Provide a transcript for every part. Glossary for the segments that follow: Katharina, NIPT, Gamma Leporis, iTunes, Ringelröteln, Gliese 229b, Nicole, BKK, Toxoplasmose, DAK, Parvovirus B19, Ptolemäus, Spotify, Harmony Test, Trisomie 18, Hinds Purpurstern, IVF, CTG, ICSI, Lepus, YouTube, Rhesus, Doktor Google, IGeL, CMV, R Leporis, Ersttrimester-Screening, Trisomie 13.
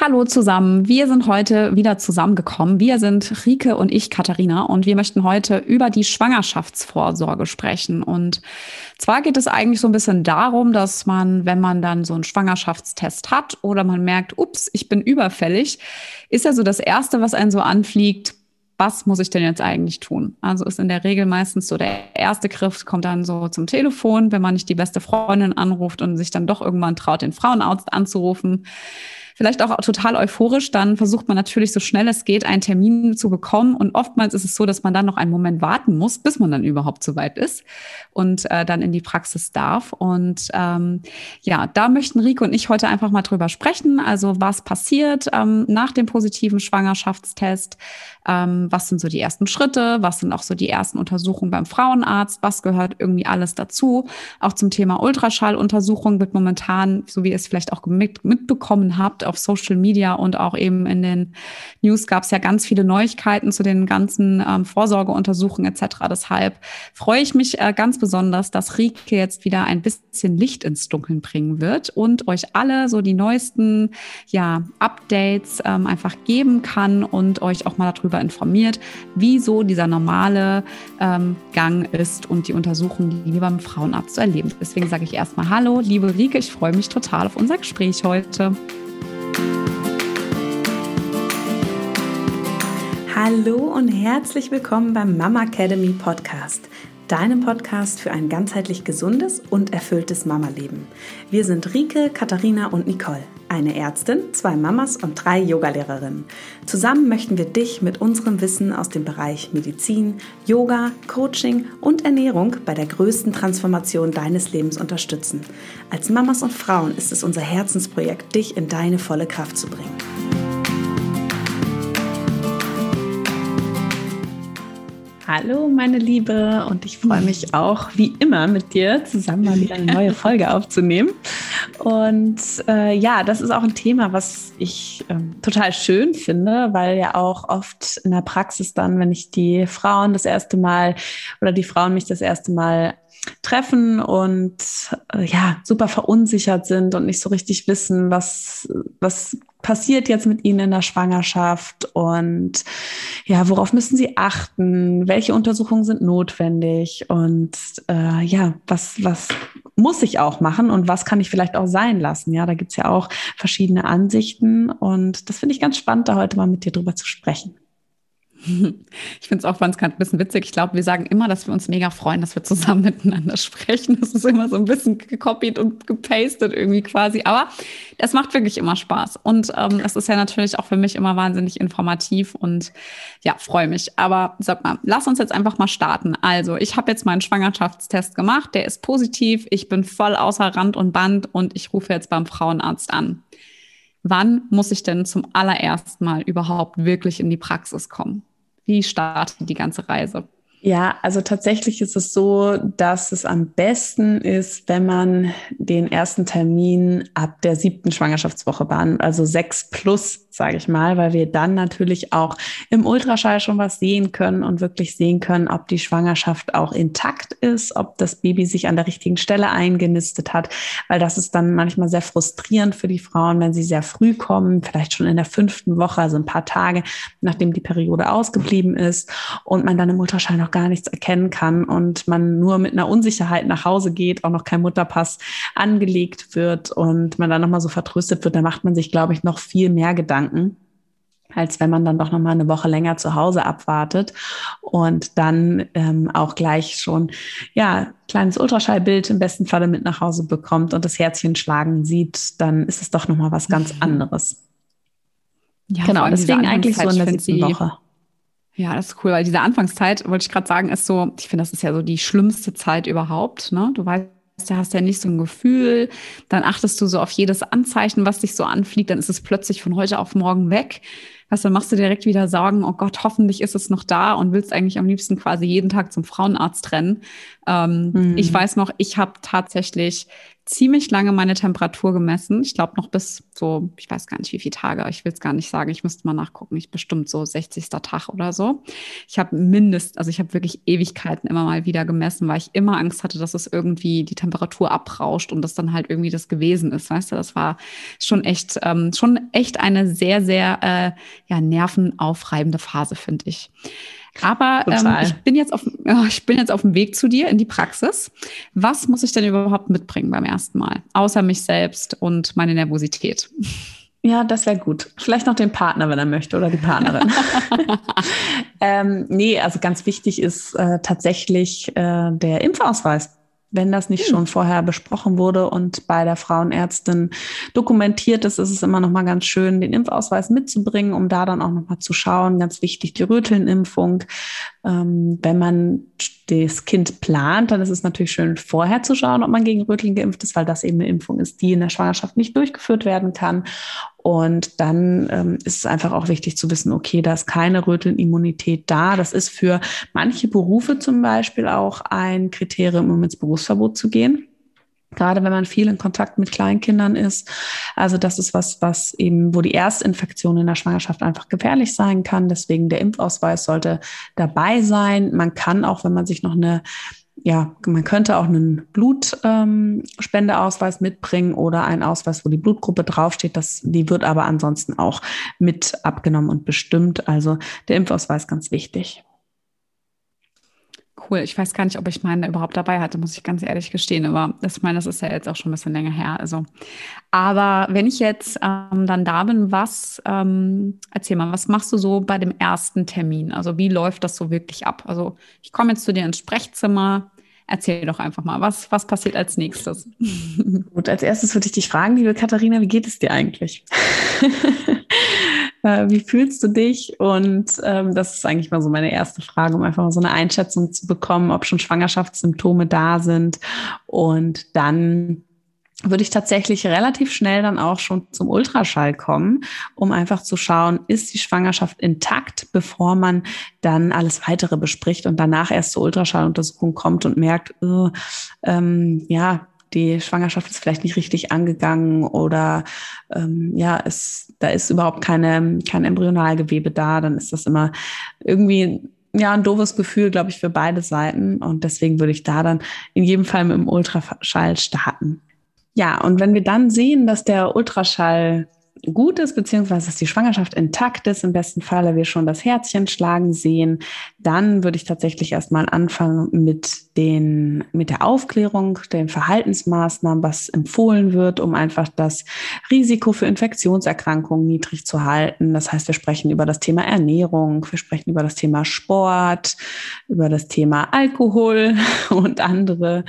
Hallo zusammen, wir sind heute wieder zusammengekommen. Wir sind Rieke und ich, Katharina, und wir möchten heute über die Schwangerschaftsvorsorge sprechen. Und zwar geht es eigentlich so ein bisschen darum, dass man, wenn man dann so einen Schwangerschaftstest hat oder man merkt, ups, ich bin überfällig, ist ja so das Erste, was einen so anfliegt, was muss ich denn jetzt eigentlich tun? Also ist in der Regel meistens so der erste Griff, kommt dann so zum Telefon, wenn man nicht die beste Freundin anruft und sich dann doch irgendwann traut, den Frauenarzt anzurufen. Vielleicht auch total euphorisch, dann versucht man natürlich so schnell es geht, einen Termin zu bekommen. Und oftmals ist es so, dass man dann noch einen Moment warten muss, bis man dann überhaupt so weit ist und dann in die Praxis darf. Und da möchten Rieke und ich heute einfach mal drüber sprechen. Also was passiert nach dem positiven Schwangerschaftstest? Was sind so die ersten Schritte? Was sind auch so die ersten Untersuchungen beim Frauenarzt? Was gehört irgendwie alles dazu? Auch zum Thema Ultraschalluntersuchung wird momentan, so wie ihr es vielleicht auch mitbekommen habt, auf Social Media und auch eben in den News gab es ja ganz viele Neuigkeiten zu den ganzen Vorsorgeuntersuchungen etc. Deshalb freue ich mich ganz besonders, dass Rieke jetzt wieder ein bisschen Licht ins Dunkeln bringen wird und euch alle so die neuesten Updates einfach geben kann und euch auch mal darüber informiert, wieso dieser normale Gang ist und die Untersuchungen, die wir beim Frauenarzt zu erleben. Deswegen sage ich erstmal Hallo, liebe Rieke, ich freue mich total auf unser Gespräch heute. Hallo und herzlich willkommen beim Mama Academy Podcast, deinem Podcast für ein ganzheitlich gesundes und erfülltes Mama-Leben. Wir sind Rieke, Katharina und Nicole, eine Ärztin, 2 Mamas und 3 Yogalehrerinnen. Zusammen möchten wir dich mit unserem Wissen aus dem Bereich Medizin, Yoga, Coaching und Ernährung bei der größten Transformation deines Lebens unterstützen. Als Mamas und Frauen ist es unser Herzensprojekt, dich in deine volle Kraft zu bringen. Hallo meine Liebe, und ich freue mich auch wie immer mit dir zusammen mal wieder eine neue Folge aufzunehmen. Und das ist auch ein Thema, was ich total schön finde, weil ja auch oft in der Praxis dann, wenn ich die Frauen das erste Mal oder die Frauen mich das erste Mal treffen und super verunsichert sind und nicht so richtig wissen, was passiert jetzt mit ihnen in der Schwangerschaft und worauf müssen sie achten, welche Untersuchungen sind notwendig und was muss ich auch machen und was kann ich vielleicht auch sein lassen. Ja, da gibt es ja auch verschiedene Ansichten und das finde ich ganz spannend, da heute mal mit dir drüber zu sprechen. Ich finde es auch ganz ein bisschen witzig. Ich glaube, wir sagen immer, dass wir uns mega freuen, dass wir zusammen miteinander sprechen. Das ist immer so ein bisschen gekopiert und gepastet irgendwie quasi. Aber das macht wirklich immer Spaß. Und das ist ja natürlich auch für mich immer wahnsinnig informativ und freue mich. Aber sag mal, lass uns jetzt einfach mal starten. Also ich habe jetzt meinen Schwangerschaftstest gemacht. Der ist positiv. Ich bin voll außer Rand und Band und ich rufe jetzt beim Frauenarzt an. Wann muss ich denn zum allerersten Mal überhaupt wirklich in die Praxis kommen? Wie startet die ganze Reise? Ja, also tatsächlich ist es so, dass es am besten ist, wenn man den ersten Termin ab der 7. Schwangerschaftswoche behandelt, also 6+, sage ich mal, weil wir dann natürlich auch im Ultraschall schon was sehen können und wirklich sehen können, ob die Schwangerschaft auch intakt ist, ob das Baby sich an der richtigen Stelle eingenistet hat, weil das ist dann manchmal sehr frustrierend für die Frauen, wenn sie sehr früh kommen, vielleicht schon in der 5. Woche, also ein paar Tage, nachdem die Periode ausgeblieben ist und man dann im Ultraschall noch gar nichts erkennen kann und man nur mit einer Unsicherheit nach Hause geht, auch noch kein Mutterpass angelegt wird und man dann nochmal so vertröstet wird, da macht man sich, glaube ich, noch viel mehr Gedanken, als wenn man dann doch nochmal eine Woche länger zu Hause abwartet und dann auch gleich schon kleines Ultraschallbild im besten Falle mit nach Hause bekommt und das Herzchen schlagen sieht, dann ist es doch nochmal was ganz anderes. Ja, genau, deswegen eigentlich so in der 7. Woche. Ja, das ist cool, weil diese Anfangszeit, wollte ich gerade sagen, ist so, ich finde, das ist ja so die schlimmste Zeit überhaupt, ne? Du weißt, du hast ja nicht so ein Gefühl, dann achtest du so auf jedes Anzeichen, was dich so anfliegt, dann ist es plötzlich von heute auf morgen weg. Weißt du, dann machst du dir direkt wieder Sorgen, oh Gott, hoffentlich ist es noch da und willst eigentlich am liebsten quasi jeden Tag zum Frauenarzt rennen. Ich weiß noch, ich habe tatsächlich ziemlich lange meine Temperatur gemessen. Ich glaube noch bis so, ich weiß gar nicht wie viele Tage, ich will es gar nicht sagen, ich müsste mal nachgucken, ich bestimmt so 60. Tag oder so. Ich habe wirklich Ewigkeiten immer mal wieder gemessen, weil ich immer Angst hatte, dass es irgendwie die Temperatur abrauscht und das dann halt irgendwie das gewesen ist, weißt du, das war schon echt eine sehr, sehr nervenaufreibende Phase, finde ich. Aber ich bin jetzt auf dem Weg zu dir in die Praxis. Was muss ich denn überhaupt mitbringen beim ersten Mal? Außer mich selbst und meine Nervosität. Ja, das wäre gut. Vielleicht noch den Partner, wenn er möchte, oder die Partnerin. Also ganz wichtig ist tatsächlich der Impfausweis. Wenn das nicht schon vorher besprochen wurde und bei der Frauenärztin dokumentiert ist es immer noch mal ganz schön, den Impfausweis mitzubringen, um da dann auch noch mal zu schauen. Ganz wichtig, die Rötelnimpfung. Wenn man das Kind plant, dann ist es natürlich schön, vorher zu schauen, ob man gegen Röteln geimpft ist, weil das eben eine Impfung ist, die in der Schwangerschaft nicht durchgeführt werden kann. Und dann ist es einfach auch wichtig zu wissen, okay, da ist keine Rötelnimmunität da. Das ist für manche Berufe zum Beispiel auch ein Kriterium, um ins Berufsverbot zu gehen. Gerade wenn man viel in Kontakt mit Kleinkindern ist. Also das ist was eben, wo die Erstinfektion in der Schwangerschaft einfach gefährlich sein kann. Deswegen der Impfausweis sollte dabei sein. Man kann auch, wenn man sich noch man könnte auch einen Blutspendeausweis mitbringen oder einen Ausweis, wo die Blutgruppe draufsteht. Die wird aber ansonsten auch mit abgenommen und bestimmt. Also der Impfausweis ganz wichtig. Cool. Ich weiß gar nicht, ob ich meinen überhaupt dabei hatte, muss ich ganz ehrlich gestehen. Aber das ist ja jetzt auch schon ein bisschen länger her. Also. Aber wenn ich jetzt dann da bin, erzähl mal, was machst du so bei dem ersten Termin? Also wie läuft das so wirklich ab? Also ich komme jetzt zu dir ins Sprechzimmer. Erzähl doch einfach mal, was passiert als nächstes? Gut, als erstes würde ich dich fragen, liebe Katharina, wie geht es dir eigentlich? Wie fühlst du dich? Und das ist eigentlich mal so meine erste Frage, um einfach mal so eine Einschätzung zu bekommen, ob schon Schwangerschaftssymptome da sind. Und dann würde ich tatsächlich relativ schnell dann auch schon zum Ultraschall kommen, um einfach zu schauen, ist die Schwangerschaft intakt, bevor man dann alles Weitere bespricht und danach erst zur Ultraschalluntersuchung kommt und merkt, die Schwangerschaft ist vielleicht nicht richtig angegangen oder da ist überhaupt kein Embryonalgewebe da, dann ist das immer irgendwie ein doofes Gefühl, glaube ich, für beide Seiten. Und deswegen würde ich da dann in jedem Fall mit dem Ultraschall starten. Ja, und wenn wir dann sehen, dass der Ultraschall gut ist, beziehungsweise dass die Schwangerschaft intakt ist, im besten Falle wir schon das Herzchen schlagen sehen, dann würde ich tatsächlich erstmal anfangen mit der Aufklärung, den Verhaltensmaßnahmen, was empfohlen wird, um einfach das Risiko für Infektionserkrankungen niedrig zu halten. Das heißt, wir sprechen über das Thema Ernährung, wir sprechen über das Thema Sport, über das Thema Alkohol und andere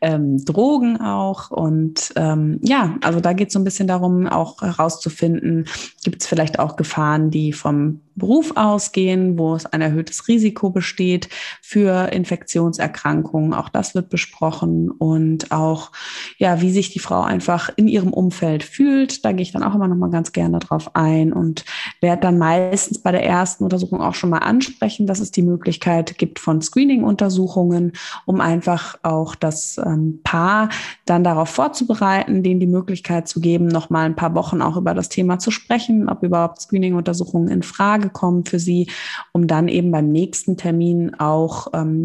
Drogen auch. Und also da geht es so ein bisschen darum, auch herauszufinden, gibt es vielleicht auch Gefahren, die vom Beruf ausgehen, wo es ein erhöhtes Risiko besteht für Infektionserkrankungen. Auch das wird besprochen und auch, wie sich die Frau einfach in ihrem Umfeld fühlt. Da gehe ich dann auch immer noch mal ganz gerne drauf ein und werde dann meistens bei der ersten Untersuchung auch schon mal ansprechen, dass es die Möglichkeit gibt von Screening-Untersuchungen, um einfach auch das Paar dann darauf vorzubereiten, denen die Möglichkeit zu geben, noch mal ein paar Wochen auch über das Thema zu sprechen, ob überhaupt Screening-Untersuchungen in Frage kommen für sie, um dann eben beim nächsten Termin auch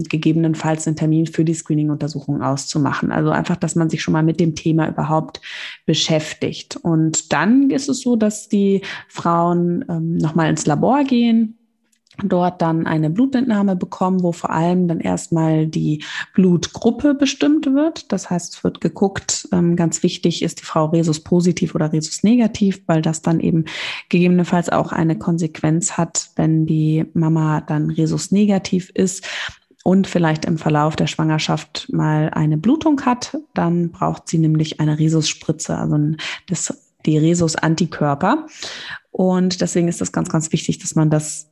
gegebenenfalls einen Termin für die Screening-Untersuchung auszumachen. Also einfach, dass man sich schon mal mit dem Thema überhaupt beschäftigt. Und dann ist es so, dass die Frauen nochmal ins Labor gehen, dort dann eine Blutentnahme bekommen, wo vor allem dann erstmal die Blutgruppe bestimmt wird. Das heißt, es wird geguckt, ganz wichtig, ist die Frau Rhesus positiv oder Rhesus negativ, weil das dann eben gegebenenfalls auch eine Konsequenz hat, wenn die Mama dann Rhesus negativ ist und vielleicht im Verlauf der Schwangerschaft mal eine Blutung hat, dann braucht sie nämlich eine Rhesus-Spritze, also die Rhesus-Antikörper. Und deswegen ist das ganz, ganz wichtig, dass man das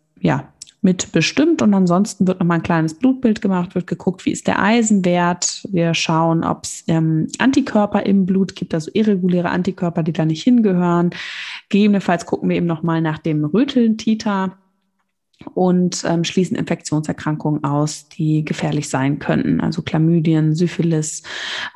mit bestimmt. Und ansonsten wird nochmal ein kleines Blutbild gemacht, wird geguckt, wie ist der Eisenwert. Wir schauen, ob es Antikörper im Blut gibt, also irreguläre Antikörper, die da nicht hingehören. Gegebenenfalls gucken wir eben nochmal nach dem Röteln-Titer und schließen Infektionserkrankungen aus, die gefährlich sein könnten. Also Chlamydien, Syphilis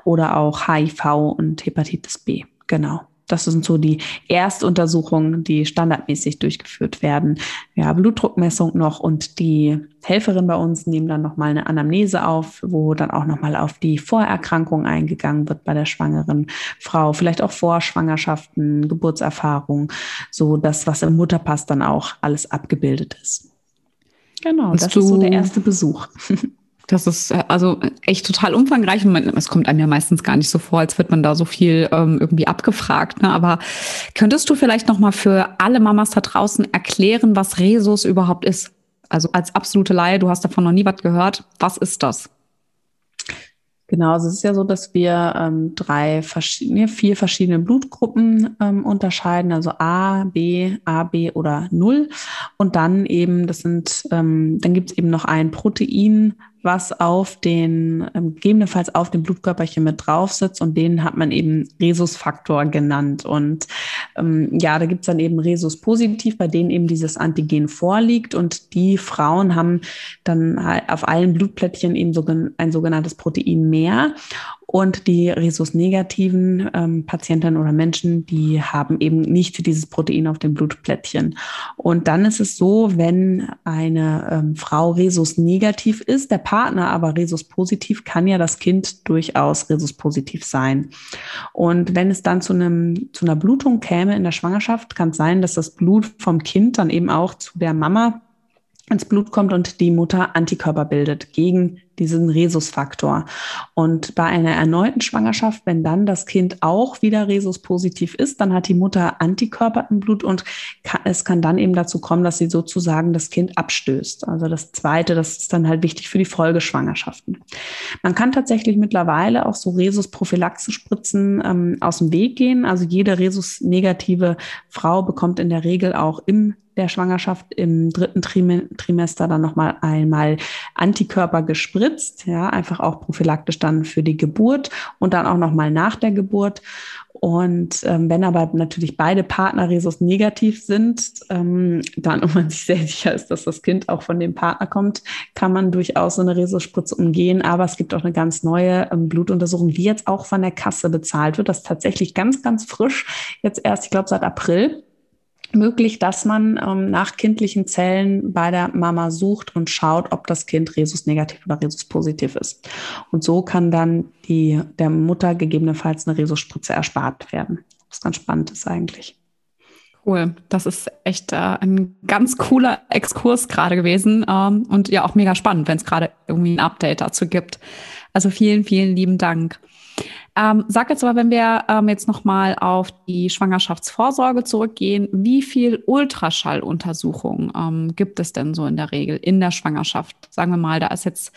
oder auch HIV und Hepatitis B. Genau, das sind so die Erstuntersuchungen, die standardmäßig durchgeführt werden. Ja, Blutdruckmessung noch und die Helferin bei uns nehmen dann nochmal eine Anamnese auf, wo dann auch nochmal auf die Vorerkrankungen eingegangen wird bei der schwangeren Frau. Vielleicht auch Vorschwangerschaften, Geburtserfahrung, so das, was im Mutterpass dann auch alles abgebildet ist. Genau, das ist so der erste Besuch. Das ist also echt total umfangreich und es kommt einem ja meistens gar nicht so vor, als wird man da so viel irgendwie abgefragt. Ne? Aber könntest du vielleicht nochmal für alle Mamas da draußen erklären, was Rhesus überhaupt ist? Also als absolute Laie, du hast davon noch nie was gehört. Was ist das? Genau, also es ist ja so, dass wir vier verschiedene Blutgruppen unterscheiden, also A, B oder 0. Und dann eben, dann gibt es eben noch ein Protein, was gegebenenfalls auf dem Blutkörperchen mit drauf sitzt, und den hat man eben Rhesus-Faktor genannt. Und da gibt es dann eben Rhesus-positiv, bei denen eben dieses Antigen vorliegt, und die Frauen haben dann auf allen Blutplättchen eben ein sogenanntes Protein mehr. Und die Rhesus-negativen Patienten oder Menschen, die haben eben nicht dieses Protein auf dem Blutplättchen. Und dann ist es so, wenn eine Frau Rhesus-negativ ist, der Partner aber Rhesus-positiv, kann ja das Kind durchaus Rhesus-positiv sein. Und wenn es dann zu einer Blutung käme in der Schwangerschaft, kann es sein, dass das Blut vom Kind dann eben auch zu der Mama ins Blut kommt und die Mutter Antikörper bildet gegen diesen Rhesus-Faktor. Und bei einer erneuten Schwangerschaft, wenn dann das Kind auch wieder Rhesus-positiv ist, dann hat die Mutter Antikörper im Blut, und es kann dann eben dazu kommen, dass sie sozusagen das Kind abstößt. Also das Zweite, das ist dann halt wichtig für die Folgeschwangerschaften. Man kann tatsächlich mittlerweile auch so Rhesus-Prophylaxe-Spritzen aus dem Weg gehen. Also jede Rhesus-negative Frau bekommt in der Regel auch der Schwangerschaft im dritten Trimester dann nochmal einmal Antikörper gespritzt, ja, einfach auch prophylaktisch dann für die Geburt und dann auch nochmal nach der Geburt. Und wenn aber natürlich beide Partner Rhesus negativ sind, dann, und man sich sehr sicher ist, dass das Kind auch von dem Partner kommt, kann man durchaus so eine Rhesus-Spritze umgehen. Aber es gibt auch eine ganz neue Blutuntersuchung, die jetzt auch von der Kasse bezahlt wird. Das ist tatsächlich ganz, ganz frisch. Jetzt erst, ich glaube, seit April möglich, dass man nach kindlichen Zellen bei der Mama sucht und schaut, ob das Kind Rhesus-negativ oder Rhesus-positiv ist. Und so kann dann der Mutter gegebenenfalls eine Rhesus-Spritze erspart werden. Was ganz spannend ist eigentlich. Cool, das ist echt ein ganz cooler Exkurs gerade gewesen und ja auch mega spannend, wenn es gerade irgendwie ein Update dazu gibt. Also vielen, vielen lieben Dank. Sag jetzt aber, wenn wir jetzt nochmal auf die Schwangerschaftsvorsorge zurückgehen, wie viel Ultraschalluntersuchungen gibt es denn so in der Regel in der Schwangerschaft? Sagen wir mal, da ist jetzt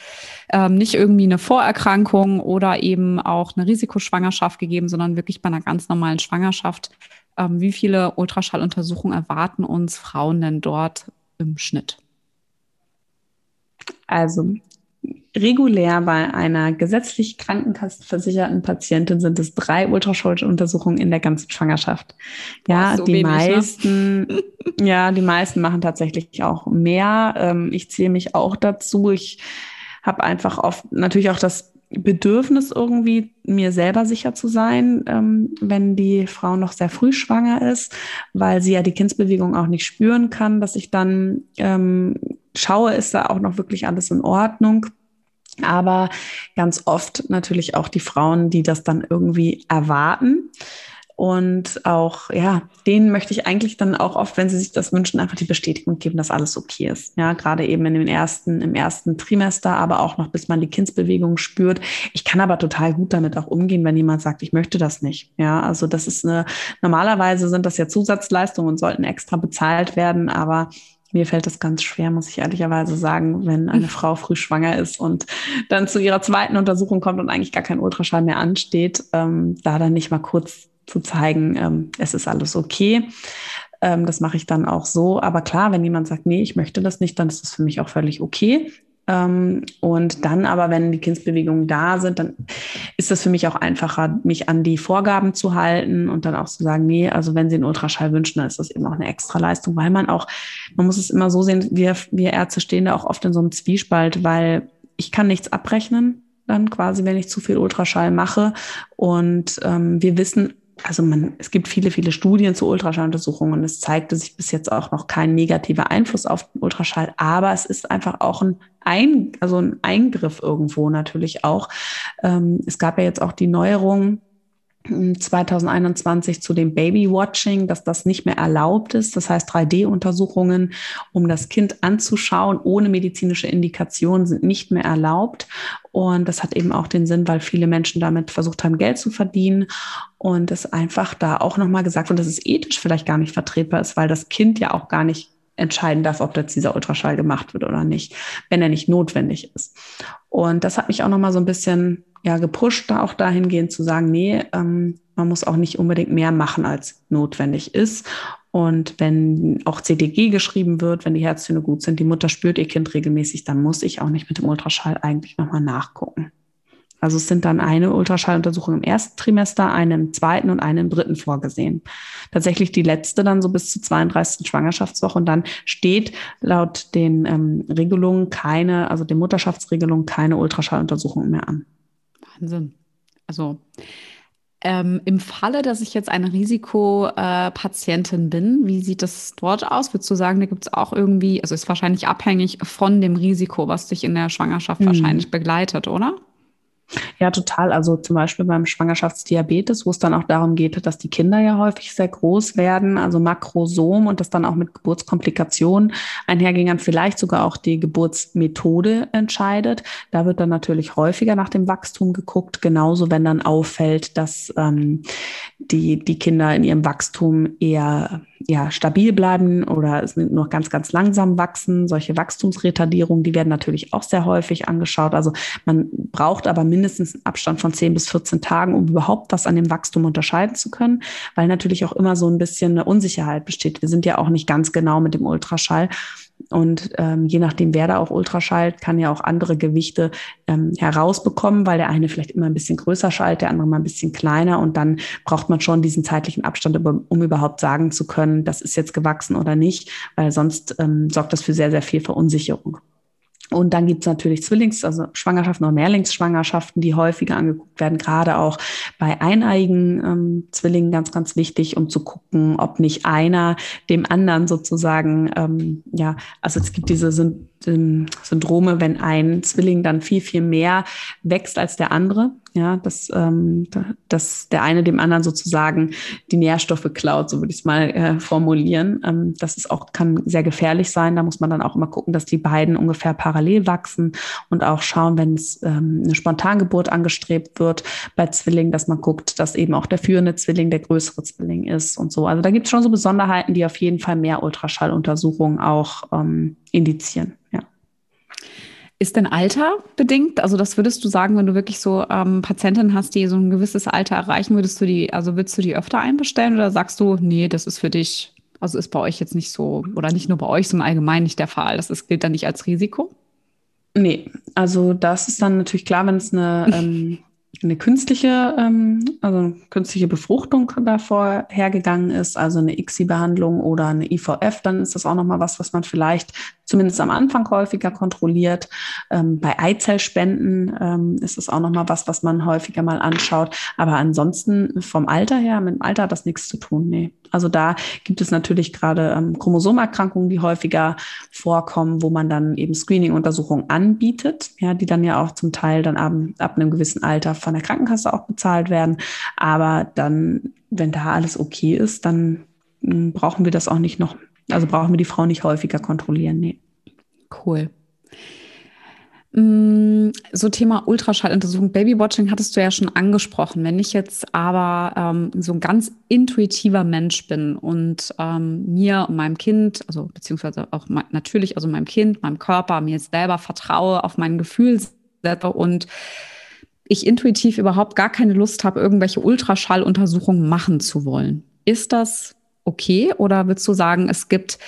nicht irgendwie eine Vorerkrankung oder eben auch eine Risikoschwangerschaft gegeben, sondern wirklich bei einer ganz normalen Schwangerschaft. Wie viele Ultraschalluntersuchungen erwarten uns Frauen denn dort im Schnitt? Also regulär bei einer gesetzlich krankenkassenversicherten Patientin sind es 3 Ultraschalluntersuchungen in der ganzen Schwangerschaft. Ja, so die wenig, meisten, ne? Ja, die meisten machen tatsächlich auch mehr. Ich zähle mich auch dazu. Ich habe einfach oft natürlich auch das Bedürfnis irgendwie, mir selber sicher zu sein, wenn die Frau noch sehr früh schwanger ist, weil sie ja die Kindsbewegung auch nicht spüren kann, dass ich dann schaue, ist da auch noch wirklich alles in Ordnung. Aber ganz oft natürlich auch die Frauen, die das dann irgendwie erwarten. Und auch, ja, denen möchte ich eigentlich dann auch oft, wenn sie sich das wünschen, einfach die Bestätigung geben, dass alles okay ist. Ja, gerade eben im ersten Trimester, aber auch noch, bis man die Kindsbewegung spürt. Ich kann aber total gut damit auch umgehen, wenn jemand sagt, ich möchte das nicht. Ja, also das ist normalerweise sind das ja Zusatzleistungen und sollten extra bezahlt werden, aber mir fällt das ganz schwer, muss ich ehrlicherweise sagen, wenn eine Frau früh schwanger ist und dann zu ihrer zweiten Untersuchung kommt und eigentlich gar kein Ultraschall mehr ansteht, da dann nicht mal kurz zu zeigen, es ist alles okay. Das mache ich dann auch so. Aber klar, wenn jemand sagt, nee, ich möchte das nicht, dann ist das für mich auch völlig okay. Und dann aber, wenn die Kindsbewegungen da sind, dann ist das für mich auch einfacher, mich an die Vorgaben zu halten und dann auch zu sagen, nee, also wenn sie einen Ultraschall wünschen, dann ist das eben auch eine Extraleistung, weil man muss es immer so sehen, wir Ärzte stehen da auch oft in so einem Zwiespalt, weil ich kann nichts abrechnen dann quasi, wenn ich zu viel Ultraschall mache. Und wir wissen, also es gibt viele, viele Studien zu Ultraschalluntersuchungen und es zeigte sich bis jetzt auch noch kein negativer Einfluss auf den Ultraschall, aber es ist einfach auch ein Eingriff irgendwo natürlich auch. Es gab ja jetzt auch die Neuerung 2021 zu dem Babywatching, dass das nicht mehr erlaubt ist. Das heißt, 3D-Untersuchungen, um das Kind anzuschauen, ohne medizinische Indikation, sind nicht mehr erlaubt. Und das hat eben auch den Sinn, weil viele Menschen damit versucht haben, Geld zu verdienen. Und es einfach da auch nochmal gesagt wird, dass es ethisch vielleicht gar nicht vertretbar ist, weil das Kind ja auch gar nicht entscheiden darf, ob jetzt dieser Ultraschall gemacht wird oder nicht, wenn er nicht notwendig ist. Und das hat mich auch nochmal so ein bisschen gepusht, da auch dahingehend zu sagen, nee, man muss auch nicht unbedingt mehr machen, als notwendig ist. Und wenn auch CTG geschrieben wird, wenn die Herztöne gut sind, die Mutter spürt ihr Kind regelmäßig, dann muss ich auch nicht mit dem Ultraschall eigentlich nochmal nachgucken. Also es sind dann eine Ultraschalluntersuchung im ersten Trimester, eine im zweiten und eine im dritten vorgesehen. Tatsächlich die letzte dann so bis zur 32. Schwangerschaftswoche und dann steht laut den Regelungen den Mutterschaftsregelungen keine Ultraschalluntersuchung mehr an. Wahnsinn. Also im Falle, dass ich jetzt eine Risikopatientin bin, wie sieht das dort aus? Würdest du sagen, da gibt es auch irgendwie, also ist wahrscheinlich abhängig von dem Risiko, was dich in der Schwangerschaft wahrscheinlich begleitet, oder? Ja, total. Also zum Beispiel beim Schwangerschaftsdiabetes, wo es dann auch darum geht, dass die Kinder ja häufig sehr groß werden, also Makrosom, und das dann auch mit Geburtskomplikationen einherging, dann vielleicht sogar auch die Geburtsmethode entscheidet. Da wird dann natürlich häufiger nach dem Wachstum geguckt, genauso wenn dann auffällt, dass die Kinder in ihrem Wachstum eher stabil bleiben oder es nur ganz, ganz langsam wachsen. Solche Wachstumsretardierungen, die werden natürlich auch sehr häufig angeschaut. Also man braucht aber mindestens einen Abstand von 10 bis 14 Tagen, um überhaupt was an dem Wachstum unterscheiden zu können, weil natürlich auch immer so ein bisschen eine Unsicherheit besteht. Wir sind ja auch nicht ganz genau mit dem Ultraschall. Und je nachdem, wer da auch Ultraschallt, kann ja auch andere Gewichte herausbekommen, weil der eine vielleicht immer ein bisschen größer schallt, der andere mal ein bisschen kleiner. Und dann braucht man schon diesen zeitlichen Abstand, um überhaupt sagen zu können, das ist jetzt gewachsen oder nicht, weil sonst sorgt das für sehr, sehr viel Verunsicherung. Und dann gibt's natürlich Schwangerschaften und Mehrlingsschwangerschaften, die häufiger angeguckt werden, gerade auch bei eineiigen Zwillingen ganz, ganz wichtig, um zu gucken, ob nicht einer dem anderen sozusagen, also es gibt diese Syndrome, wenn ein Zwilling dann viel, viel mehr wächst als der andere, ja, dass der eine dem anderen sozusagen die Nährstoffe klaut, so würde ich es mal formulieren. Das ist auch, kann sehr gefährlich sein. Da muss man dann auch immer gucken, dass die beiden ungefähr parallel wachsen und auch schauen, wenn es eine Spontangeburt angestrebt wird bei Zwillingen, dass man guckt, dass eben auch der führende Zwilling der größere Zwilling ist und so. Also da gibt es schon so Besonderheiten, die auf jeden Fall mehr Ultraschalluntersuchungen auch indizieren. Ist denn Alter bedingt? Also das würdest du sagen, wenn du wirklich so Patientinnen hast, die so ein gewisses Alter erreichen, würdest du die öfter einbestellen oder sagst du, nee, das ist für dich, also ist bei euch jetzt nicht so, oder nicht nur bei euch, sondern allgemein nicht der Fall. Gilt dann nicht als Risiko? Nee, also das ist dann natürlich klar, wenn es eine künstliche Befruchtung davor hergegangen ist, also eine ICSI-Behandlung oder eine IVF, dann ist das auch nochmal was man vielleicht zumindest am Anfang häufiger kontrolliert. Bei Eizellspenden ist das auch nochmal was man häufiger mal anschaut. Aber ansonsten vom Alter her, mit dem Alter hat das nichts zu tun, nee. Also da gibt es natürlich gerade Chromosomerkrankungen, die häufiger vorkommen, wo man dann eben Screening-Untersuchungen anbietet, ja, die dann ja auch zum Teil dann ab einem gewissen Alter von der Krankenkasse auch bezahlt werden. Aber dann, wenn da alles okay ist, dann brauchen wir das auch nicht noch, also brauchen wir die Frau nicht häufiger kontrollieren, nee. Cool. So Thema Ultraschalluntersuchung, Babywatching hattest du ja schon angesprochen. Wenn ich jetzt aber so ein ganz intuitiver Mensch bin und mir und meinem Kind, also beziehungsweise auch natürlich, also meinem Kind, meinem Körper, mir jetzt selber vertraue, auf mein Gefühl setze und ich intuitiv überhaupt gar keine Lust habe, irgendwelche Ultraschalluntersuchungen machen zu wollen, ist das okay? Oder würdest du sagen, es gibt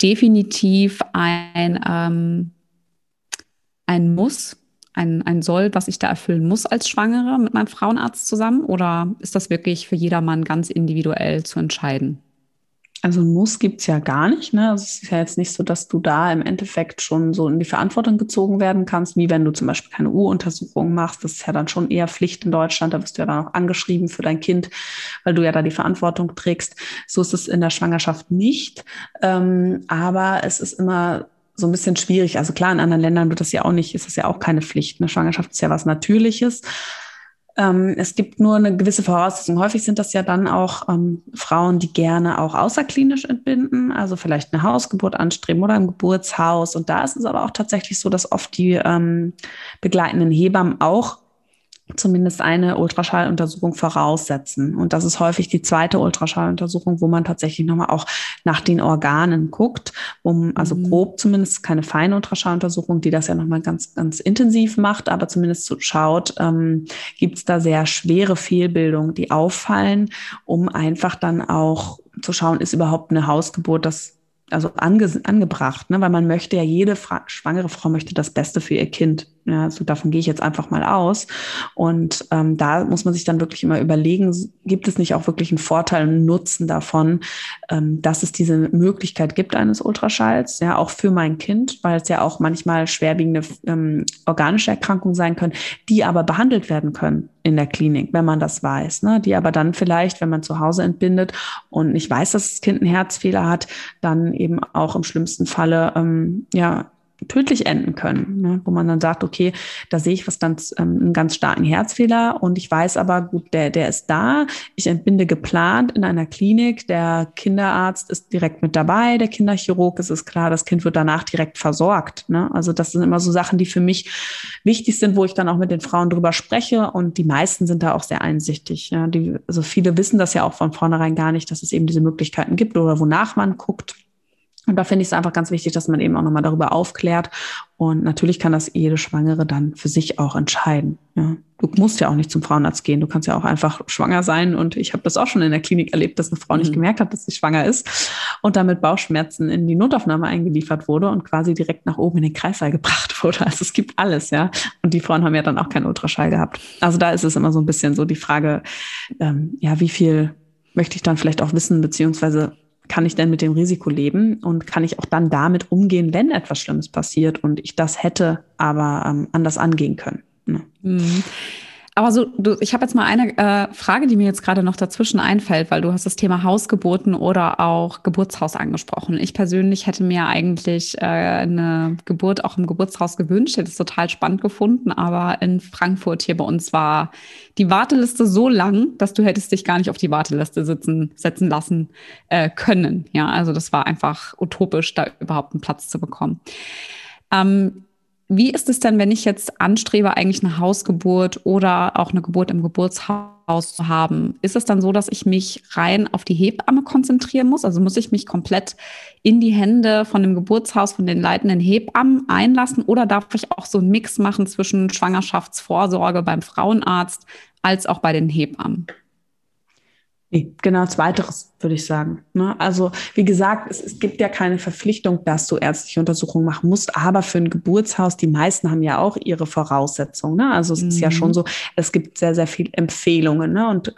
definitiv ein Muss, ein Soll, was ich da erfüllen muss als Schwangere mit meinem Frauenarzt zusammen? Oder ist das wirklich für jedermann ganz individuell zu entscheiden? Also Muss gibt es ja gar nicht, ne? Also es ist ja jetzt nicht so, dass du da im Endeffekt schon so in die Verantwortung gezogen werden kannst, wie wenn du zum Beispiel keine U-Untersuchung machst. Das ist ja dann schon eher Pflicht in Deutschland. Da wirst du ja dann auch angeschrieben für dein Kind, weil du ja da die Verantwortung trägst. So ist es in der Schwangerschaft nicht. Aber es ist immer so ein bisschen schwierig. Also klar, in anderen Ländern wird das ja auch nicht, ist das ja auch keine Pflicht. Eine Schwangerschaft ist ja was Natürliches. Es gibt nur eine gewisse Voraussetzung. Häufig sind das ja dann auch Frauen, die gerne auch außerklinisch entbinden, also vielleicht eine Hausgeburt anstreben oder im Geburtshaus. Und da ist es aber auch tatsächlich so, dass oft die begleitenden Hebammen auch zumindest eine Ultraschalluntersuchung voraussetzen. Und das ist häufig die zweite Ultraschalluntersuchung, wo man tatsächlich nochmal auch nach den Organen guckt, also grob zumindest, keine feine Ultraschalluntersuchung, die das ja nochmal ganz, ganz intensiv macht, aber zumindest so schaut, gibt es da sehr schwere Fehlbildungen, die auffallen, um einfach dann auch zu schauen, ist überhaupt eine Hausgeburt angebracht, ne? Weil man möchte ja, jede schwangere Frau möchte das Beste für ihr Kind. Ja, also davon gehe ich jetzt einfach mal aus. Und da muss man sich dann wirklich immer überlegen, gibt es nicht auch wirklich einen Vorteil und einen Nutzen davon, dass es diese Möglichkeit gibt eines Ultraschalls, ja, auch für mein Kind, weil es ja auch manchmal schwerwiegende organische Erkrankungen sein können, die aber behandelt werden können in der Klinik, wenn man das weiß, ne? Die aber dann vielleicht, wenn man zu Hause entbindet und nicht weiß, dass das Kind einen Herzfehler hat, dann eben auch im schlimmsten Falle tödlich enden können, ne? Wo man dann sagt, okay, da sehe ich einen ganz starken Herzfehler und ich weiß aber, gut, der ist da, ich entbinde geplant in einer Klinik, der Kinderarzt ist direkt mit dabei, der Kinderchirurg, es ist klar, das Kind wird danach direkt versorgt, ne? Also das sind immer so Sachen, die für mich wichtig sind, wo ich dann auch mit den Frauen drüber spreche und die meisten sind da auch sehr einsichtig, ja? Also viele wissen das ja auch von vornherein gar nicht, dass es eben diese Möglichkeiten gibt oder wonach man guckt. Und da finde ich es einfach ganz wichtig, dass man eben auch nochmal darüber aufklärt. Und natürlich kann das jede Schwangere dann für sich auch entscheiden. Ja. Du musst ja auch nicht zum Frauenarzt gehen. Du kannst ja auch einfach schwanger sein. Und ich habe das auch schon in der Klinik erlebt, dass eine Frau nicht gemerkt hat, dass sie schwanger ist und dann mit Bauchschmerzen in die Notaufnahme eingeliefert wurde und quasi direkt nach oben in den Kreißsaal gebracht wurde. Also es gibt alles, ja. Und die Frauen haben ja dann auch keinen Ultraschall gehabt. Also da ist es immer so ein bisschen so die Frage, wie viel möchte ich dann vielleicht auch wissen, beziehungsweise kann ich denn mit dem Risiko leben und kann ich auch dann damit umgehen, wenn etwas Schlimmes passiert und ich das hätte, aber anders angehen können. Ne? Mhm. Aber ich habe jetzt mal eine Frage, die mir jetzt gerade noch dazwischen einfällt, weil du hast das Thema Hausgeburten oder auch Geburtshaus angesprochen. Ich persönlich hätte mir eigentlich eine Geburt auch im Geburtshaus gewünscht, hätte es total spannend gefunden, aber in Frankfurt hier bei uns war die Warteliste so lang, dass du hättest dich gar nicht auf die Warteliste setzen lassen können. Ja, also das war einfach utopisch, da überhaupt einen Platz zu bekommen. Wie ist es denn, wenn ich jetzt anstrebe, eigentlich eine Hausgeburt oder auch eine Geburt im Geburtshaus zu haben? Ist es dann so, dass ich mich rein auf die Hebamme konzentrieren muss? Also muss ich mich komplett in die Hände von dem Geburtshaus, von den leitenden Hebammen einlassen? Oder darf ich auch so einen Mix machen zwischen Schwangerschaftsvorsorge beim Frauenarzt als auch bei den Hebammen? Nee, genau, zweiteres würde ich sagen. Ne? Also wie gesagt, es gibt ja keine Verpflichtung, dass du ärztliche Untersuchungen machen musst, aber für ein Geburtshaus, die meisten haben ja auch ihre Voraussetzungen. Ne? Also es ist ja schon so, es gibt sehr, sehr viele Empfehlungen. Ne? Und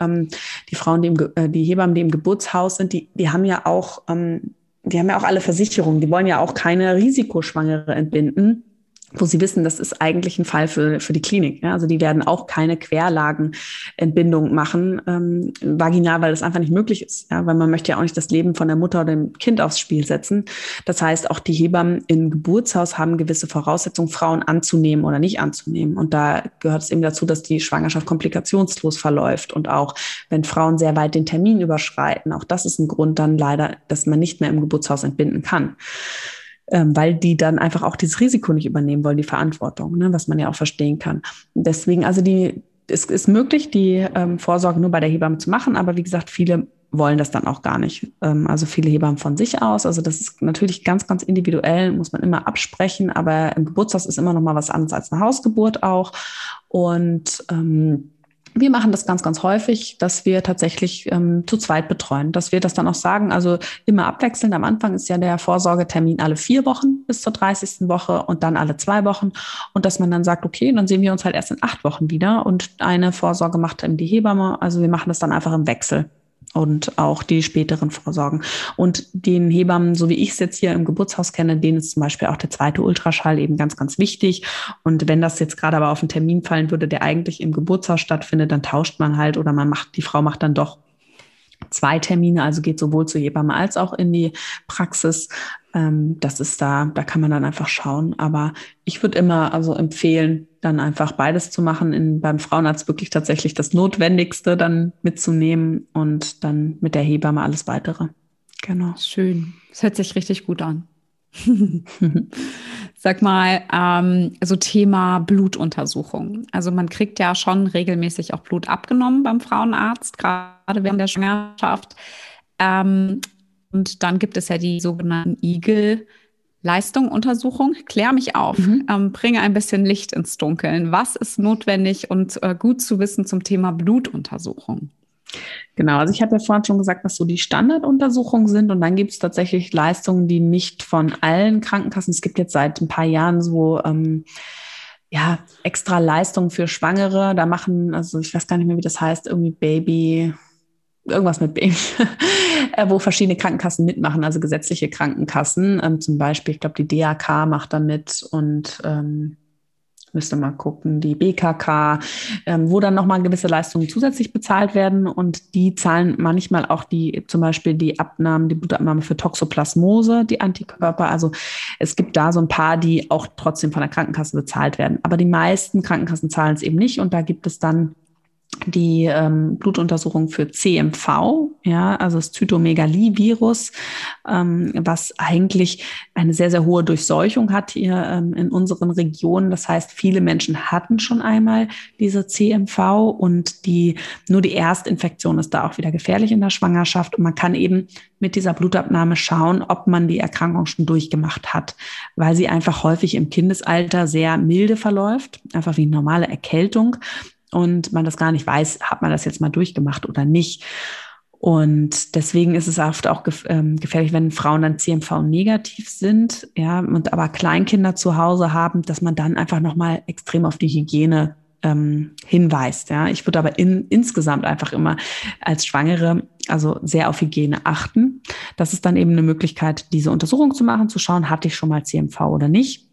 die Frauen, die Hebammen, die im Geburtshaus sind, die haben ja auch, alle Versicherungen. Die wollen ja auch keine Risikoschwangere entbinden, wo sie wissen, das ist eigentlich ein Fall für die Klinik. Ja? Also die werden auch keine Querlagenentbindung machen, vaginal, weil das einfach nicht möglich ist. Ja? Weil man möchte ja auch nicht das Leben von der Mutter oder dem Kind aufs Spiel setzen. Das heißt, auch die Hebammen im Geburtshaus haben gewisse Voraussetzungen, Frauen anzunehmen oder nicht anzunehmen. Und da gehört es eben dazu, dass die Schwangerschaft komplikationslos verläuft. Und auch, wenn Frauen sehr weit den Termin überschreiten, auch das ist ein Grund dann leider, dass man nicht mehr im Geburtshaus entbinden kann, weil die dann einfach auch dieses Risiko nicht übernehmen wollen, die Verantwortung, ne, was man ja auch verstehen kann. Deswegen, also es ist möglich, die Vorsorge nur bei der Hebamme zu machen, aber wie gesagt, viele wollen das dann auch gar nicht. Also viele Hebammen von sich aus, also das ist natürlich ganz, ganz individuell, muss man immer absprechen, aber im Geburtshaus ist immer noch mal was anderes als eine Hausgeburt auch und Wir machen das ganz, ganz häufig, dass wir tatsächlich zu zweit betreuen, dass wir das dann auch sagen, also immer abwechselnd. Am Anfang ist ja der Vorsorgetermin alle 4 Wochen bis zur 30. Woche und dann alle 2 Wochen. Und dass man dann sagt, okay, dann sehen wir uns halt erst in 8 Wochen wieder und eine Vorsorge macht eben die Hebamme. Also wir machen das dann einfach im Wechsel. Und auch die späteren Vorsorgen. Und den Hebammen, so wie ich es jetzt hier im Geburtshaus kenne, denen ist zum Beispiel auch der zweite Ultraschall eben ganz, ganz wichtig. Und wenn das jetzt gerade aber auf einen Termin fallen würde, der eigentlich im Geburtshaus stattfindet, dann tauscht man halt oder die Frau macht dann doch 2 Termine, also geht sowohl zur Hebamme als auch in die Praxis. Das ist da kann man dann einfach schauen. Aber ich würde immer empfehlen, dann einfach beides zu machen. Beim Frauenarzt wirklich tatsächlich das Notwendigste dann mitzunehmen und dann mit der Hebamme alles Weitere. Genau. Schön. Das hört sich richtig gut an. Sag mal, Thema Blutuntersuchung. Also man kriegt ja schon regelmäßig auch Blut abgenommen beim Frauenarzt, gerade während der Schwangerschaft. Und dann gibt es ja die sogenannten IGeL-Leistung-Untersuchung. Klär mich auf, bringe ein bisschen Licht ins Dunkeln. Was ist notwendig und gut zu wissen zum Thema Blutuntersuchung? Genau, also ich habe ja vorhin schon gesagt, was so die Standarduntersuchungen sind und dann gibt es tatsächlich Leistungen, die nicht von allen Krankenkassen, es gibt jetzt seit ein paar Jahren so extra Leistungen für Schwangere, da machen, ich weiß gar nicht mehr, wie das heißt, irgendwie irgendwas mit Baby, wo verschiedene Krankenkassen mitmachen, also gesetzliche Krankenkassen, zum Beispiel, ich glaube, die DAK macht da mit und müsste mal gucken, die BKK, wo dann nochmal gewisse Leistungen zusätzlich bezahlt werden und die zahlen manchmal auch die Blutabnahme für Toxoplasmose, die Antikörper. Also es gibt da so ein paar, die auch trotzdem von der Krankenkasse bezahlt werden. Aber die meisten Krankenkassen zahlen es eben nicht und da gibt es dann die Blutuntersuchung für CMV, das Zytomegalie-Virus, was eigentlich eine sehr, sehr hohe Durchseuchung hat hier in unseren Regionen. Das heißt, viele Menschen hatten schon einmal diese CMV und nur die Erstinfektion ist da auch wieder gefährlich in der Schwangerschaft. Und man kann eben mit dieser Blutabnahme schauen, ob man die Erkrankung schon durchgemacht hat, weil sie einfach häufig im Kindesalter sehr milde verläuft, einfach wie eine normale Erkältung. Und man das gar nicht weiß, hat man das jetzt mal durchgemacht oder nicht. Und deswegen ist es oft auch gefährlich, wenn Frauen dann CMV-negativ sind, und aber Kleinkinder zu Hause haben, dass man dann einfach nochmal extrem auf die Hygiene hinweist. Ja. Ich würde aber insgesamt einfach immer als Schwangere sehr auf Hygiene achten. Das ist dann eben eine Möglichkeit, diese Untersuchung zu machen, zu schauen, hatte ich schon mal CMV oder nicht.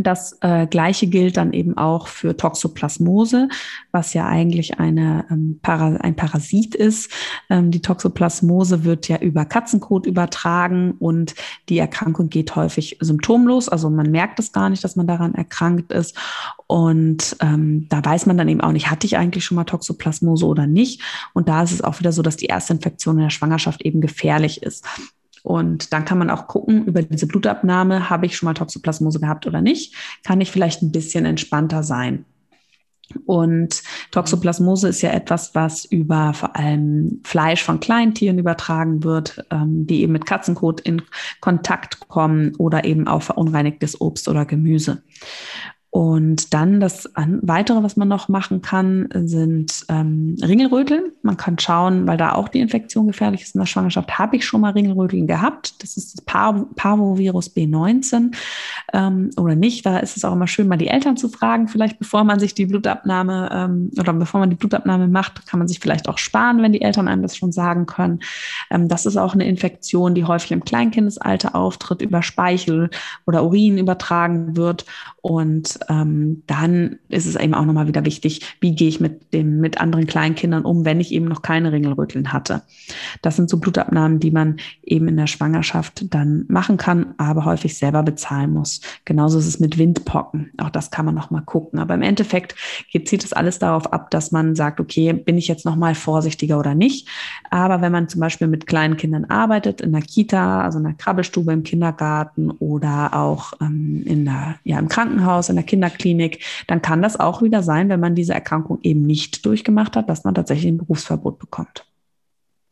Das Gleiche gilt dann eben auch für Toxoplasmose, was ja eigentlich ein Parasit ist. Die Toxoplasmose wird ja über Katzenkot übertragen und die Erkrankung geht häufig symptomlos. Also man merkt es gar nicht, dass man daran erkrankt ist. Und da weiß man dann eben auch nicht, hatte ich eigentlich schon mal Toxoplasmose oder nicht. Und da ist es auch wieder so, dass die erste Infektion in der Schwangerschaft eben gefährlich ist. Und dann kann man auch gucken, über diese Blutabnahme, habe ich schon mal Toxoplasmose gehabt oder nicht? Kann ich vielleicht ein bisschen entspannter sein? Und Toxoplasmose ist ja etwas, was über vor allem Fleisch von Kleintieren übertragen wird, die eben mit Katzenkot in Kontakt kommen oder eben auch verunreinigtes Obst oder Gemüse. Und dann das Weitere, was man noch machen kann, sind Ringelröteln. Man kann schauen, weil da auch die Infektion gefährlich ist in der Schwangerschaft, habe ich schon mal Ringelröteln gehabt? Das ist das Parvovirus B19 oder nicht. Da ist es auch immer schön, mal die Eltern zu fragen. Vielleicht bevor man sich die Blutabnahme macht, kann man sich vielleicht auch sparen, wenn die Eltern einem das schon sagen können. Das ist auch eine Infektion, die häufig im Kleinkindesalter auftritt, über Speichel oder Urin übertragen wird. Und dann ist es eben auch nochmal wieder wichtig, wie gehe ich mit anderen Kleinkindern um, wenn ich eben noch keine Ringelröteln hatte. Das sind so Blutabnahmen, die man eben in der Schwangerschaft dann machen kann, aber häufig selber bezahlen muss. Genauso ist es mit Windpocken. Auch das kann man nochmal gucken. Aber im Endeffekt zielt es alles darauf ab, dass man sagt, okay, bin ich jetzt nochmal vorsichtiger oder nicht? Aber wenn man zum Beispiel mit kleinen Kindern arbeitet, in der Kita, also in der Krabbelstube, im Kindergarten oder auch im Krankenhaus, in der Kinderklinik, dann kann das auch wieder sein, wenn man diese Erkrankung eben nicht durchgemacht hat, dass man tatsächlich ein Berufsverbot bekommt.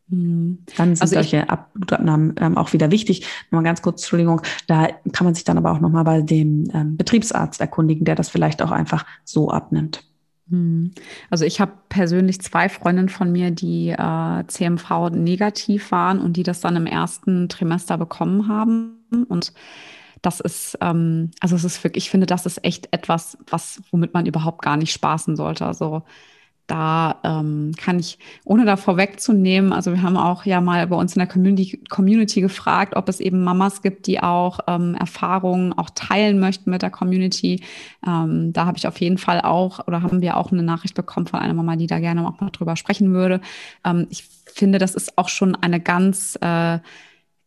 Mhm. Dann sind solche Blutabnahmen auch wieder wichtig. Nochmal ganz kurz, Entschuldigung, da kann man sich dann aber auch nochmal bei dem Betriebsarzt erkundigen, der das vielleicht auch einfach so abnimmt. Also ich habe persönlich 2 Freundinnen von mir, die CMV negativ waren und die das dann im ersten Trimester bekommen haben. Und das ist, also es ist wirklich, ich finde, das ist echt etwas, womit man überhaupt gar nicht spaßen sollte. Also da kann ich, ohne da vorwegzunehmen, also wir haben auch ja mal bei uns in der Community gefragt, ob es eben Mamas gibt, die auch Erfahrungen auch teilen möchten mit der Community. Da habe ich auf jeden Fall auch, oder haben wir auch eine Nachricht bekommen von einer Mama, die da gerne auch mal drüber sprechen würde. Ich finde, das ist auch schon eine ganz, eine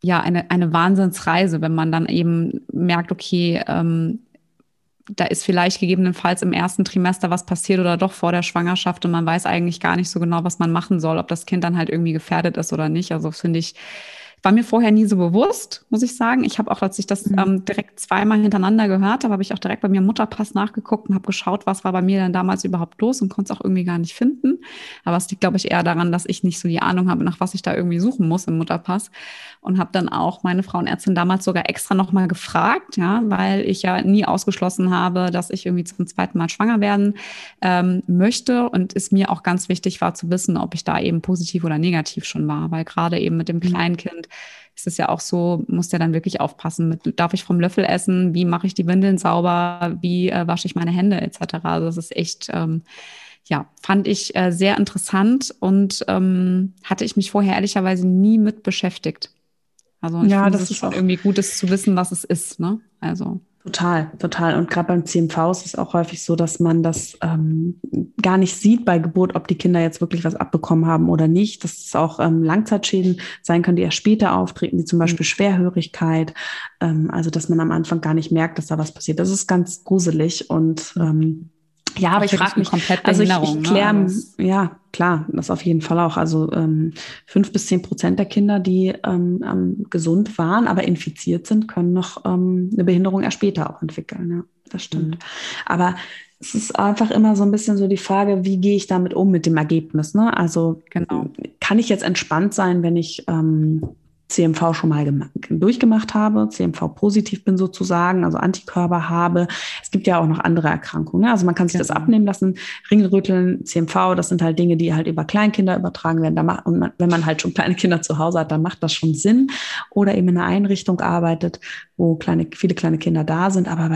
Wahnsinnsreise, wenn man dann eben merkt, okay, da ist vielleicht gegebenenfalls im ersten Trimester was passiert oder doch vor der Schwangerschaft und man weiß eigentlich gar nicht so genau, was man machen soll, ob das Kind dann halt irgendwie gefährdet ist oder nicht. Also finde ich, war mir vorher nie so bewusst, muss ich sagen. Ich habe auch, als ich das direkt 2-mal hintereinander gehört habe, habe ich auch direkt bei mir im Mutterpass nachgeguckt und habe geschaut, was war bei mir dann damals überhaupt los und konnte es auch irgendwie gar nicht finden. Aber es liegt, glaube ich, eher daran, dass ich nicht so die Ahnung habe, nach was ich da irgendwie suchen muss im Mutterpass. Und habe dann auch meine Frauenärztin damals sogar extra nochmal gefragt, ja, weil ich ja nie ausgeschlossen habe, dass ich irgendwie zum 2. Mal schwanger werden möchte. Und es mir auch ganz wichtig war zu wissen, ob ich da eben positiv oder negativ schon war. Weil gerade eben mit dem Kleinkind ist es ja auch so, muss ja dann wirklich aufpassen mit, darf ich vom Löffel essen, wie mache ich die Windeln sauber, wie wasche ich meine Hände etc. Also das ist echt, fand ich sehr interessant und hatte ich mich vorher ehrlicherweise nie mit beschäftigt. Also ich finde, das ist schon irgendwie gut, das zu wissen, was es ist, ne? Also Total. Und gerade beim CMV ist es auch häufig so, dass man das gar nicht sieht bei Geburt, ob die Kinder jetzt wirklich was abbekommen haben oder nicht. Dass es auch Langzeitschäden sein können, die erst später auftreten, wie zum Beispiel Schwerhörigkeit. Also dass man am Anfang gar nicht merkt, dass da was passiert. Das ist ganz gruselig und aber ich frage mich komplett, also ich kläre, ne? Ja, klar, das auf jeden Fall auch. Also 5-10% der Kinder, die gesund waren, aber infiziert sind, können noch eine Behinderung erst später auch entwickeln. Ja, das stimmt. Aber es ist einfach immer so ein bisschen so die Frage, wie gehe ich damit um mit dem Ergebnis? Ne? Also kann ich jetzt entspannt sein, wenn ich CMV schon mal durchgemacht habe, CMV-positiv bin sozusagen, also Antikörper habe. Es gibt ja auch noch andere Erkrankungen. Ne? Also man kann sich das abnehmen lassen. Ringelröteln, CMV, das sind halt Dinge, die halt über Kleinkinder übertragen werden. Und wenn man halt schon kleine Kinder zu Hause hat, dann macht das schon Sinn. Oder eben in einer Einrichtung arbeitet, wo viele kleine Kinder da sind. Aber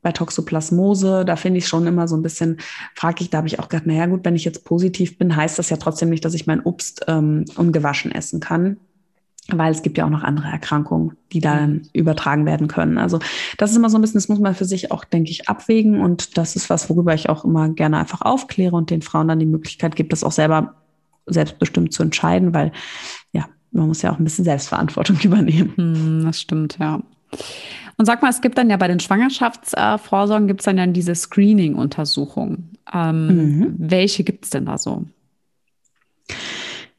bei Toxoplasmose, da finde ich schon immer so ein bisschen fraglich, da habe ich auch gedacht, naja gut, wenn ich jetzt positiv bin, heißt das ja trotzdem nicht, dass ich mein Obst ungewaschen essen kann. Weil es gibt ja auch noch andere Erkrankungen, die dann übertragen werden können. Also das ist immer so ein bisschen, das muss man für sich auch, denke ich, abwägen. Und das ist was, worüber ich auch immer gerne einfach aufkläre und den Frauen dann die Möglichkeit gibt, das auch selbstbestimmt zu entscheiden, weil ja, man muss ja auch ein bisschen Selbstverantwortung übernehmen. Das stimmt, ja. Und sag mal, es gibt dann ja bei den Schwangerschaftsvorsorgen, gibt es dann diese Screening-Untersuchungen. Welche gibt es denn da so?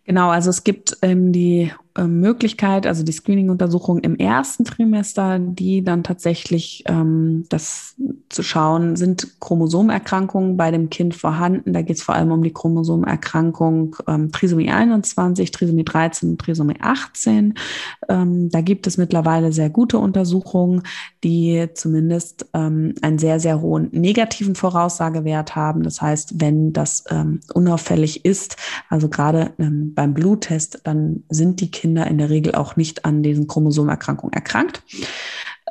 Genau, also es gibt die Möglichkeit, also die Screening-Untersuchung im ersten Trimester, die dann tatsächlich das zu schauen, sind Chromosomerkrankungen bei dem Kind vorhanden. Da geht es vor allem um die Chromosomerkrankung Trisomie 21, Trisomie 13 und Trisomie 18. Da gibt es mittlerweile sehr gute Untersuchungen, die zumindest einen sehr, sehr hohen negativen Voraussagewert haben. Das heißt, wenn das unauffällig ist, also gerade beim Bluttest, dann sind die Kinder in der Regel auch nicht an diesen Chromosomerkrankungen erkrankt.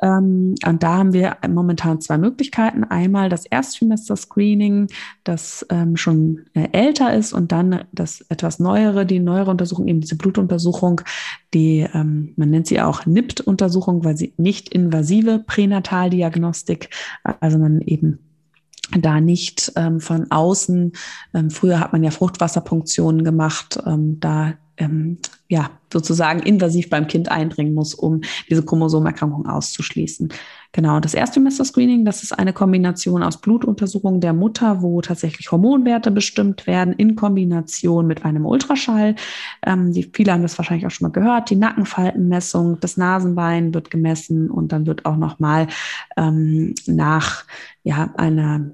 Und da haben wir momentan 2 Möglichkeiten. Einmal das Ersttrimester-Screening, das schon älter ist, und dann das etwas neuere, die neuere Untersuchung, eben diese Blutuntersuchung, die man nennt sie auch NIPT-Untersuchung, weil sie nicht invasive Pränataldiagnostik, also man eben da nicht von außen, früher hat man ja Fruchtwasserpunktionen gemacht, sozusagen invasiv beim Kind eindringen muss, um diese Chromosomerkrankung auszuschließen. Genau, das Ersttrimester-Screening, das ist eine Kombination aus Blutuntersuchungen der Mutter, wo tatsächlich Hormonwerte bestimmt werden, in Kombination mit einem Ultraschall. Viele haben das wahrscheinlich auch schon mal gehört. Die Nackenfaltenmessung, das Nasenbein wird gemessen und dann wird auch nochmal nach einer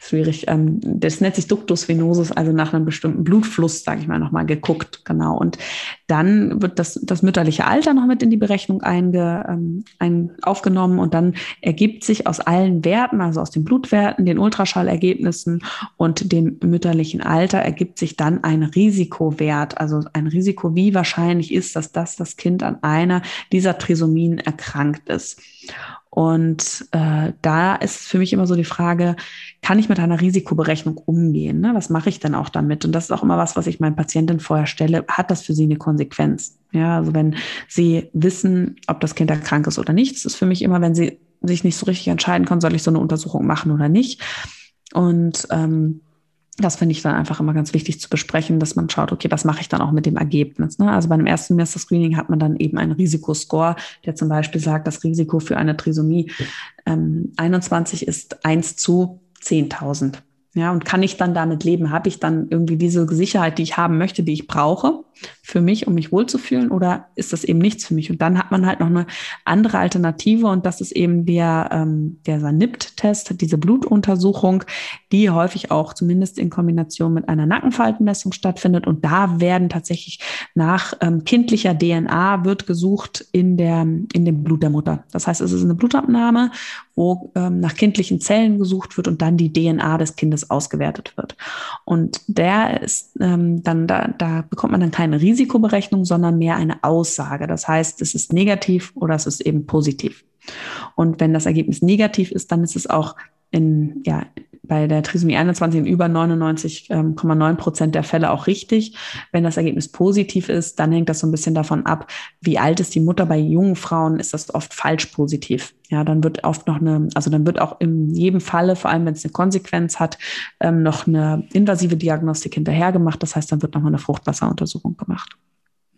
schwierig, das nennt sich Ductus venosus, also nach einem bestimmten Blutfluss, sage ich mal, nochmal geguckt, genau. Und dann wird das mütterliche Alter noch mit in die Berechnung aufgenommen und dann ergibt sich aus allen Werten, also aus den Blutwerten, den Ultraschallergebnissen und dem mütterlichen Alter, ergibt sich dann ein Risikowert, also ein Risiko, wie wahrscheinlich ist, dass das Kind an einer dieser Trisomien erkrankt ist. Und da ist für mich immer so die Frage, kann ich mit einer Risikoberechnung umgehen? Ne? Was mache ich denn auch damit? Und das ist auch immer was ich meinen Patienten vorher stelle. Hat das für sie eine Konsequenz? Ja, also wenn sie wissen, ob das Kind da krank ist oder nicht, das ist für mich immer, wenn sie sich nicht so richtig entscheiden können, soll ich so eine Untersuchung machen oder nicht? Und das finde ich dann einfach immer ganz wichtig zu besprechen, dass man schaut, okay, was mache ich dann auch mit dem Ergebnis? Ne? Also bei einem Ersttrimester-Screening hat man dann eben einen Risikoscore, der zum Beispiel sagt, das Risiko für eine Trisomie 21 ist 1 zu 10.000. Ja, und kann ich dann damit leben? Habe ich dann irgendwie diese Sicherheit, die ich haben möchte, die ich brauche für mich, um mich wohlzufühlen? Oder ist das eben nichts für mich? Und dann hat man halt noch eine andere Alternative. Und das ist eben der NIPT-Test, diese Blutuntersuchung, die häufig auch zumindest in Kombination mit einer Nackenfaltenmessung stattfindet. Und da werden tatsächlich nach kindlicher DNA wird gesucht in dem Blut der Mutter. Das heißt, es ist eine Blutabnahme, wo nach kindlichen Zellen gesucht wird und dann die DNA des Kindes ausgewertet wird. Und der ist da bekommt man dann keine Risikoberechnung, sondern mehr eine Aussage. Das heißt, es ist negativ oder es ist eben positiv. Und wenn das Ergebnis negativ ist, dann ist es auch bei der Trisomie 21 in über 99,9% der Fälle auch richtig. Wenn das Ergebnis positiv ist, dann hängt das so ein bisschen davon ab, wie alt ist die Mutter. Bei jungen Frauen ist das oft falsch positiv. Ja, dann wird oft noch dann wird auch in jedem Falle, vor allem wenn es eine Konsequenz hat, noch eine invasive Diagnostik hinterher gemacht. Das heißt, dann wird nochmal eine Fruchtwasseruntersuchung gemacht.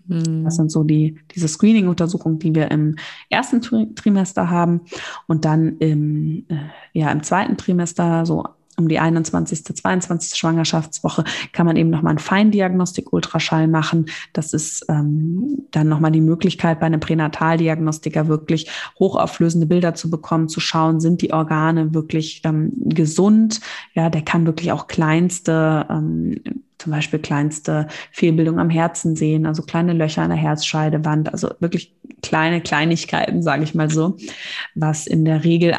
Das sind so diese Screening-Untersuchungen, die wir im ersten Trimester haben und dann im zweiten Trimester, so um die 21., 22. Schwangerschaftswoche, kann man eben nochmal einen Feindiagnostik-Ultraschall machen. Das ist dann nochmal die Möglichkeit, bei einem Pränataldiagnostiker wirklich hochauflösende Bilder zu bekommen, zu schauen, sind die Organe wirklich gesund? Ja, der kann wirklich auch zum Beispiel kleinste Fehlbildung am Herzen sehen, also kleine Löcher an der Herzscheidewand, also wirklich kleine Kleinigkeiten, sage ich mal so, was in der Regel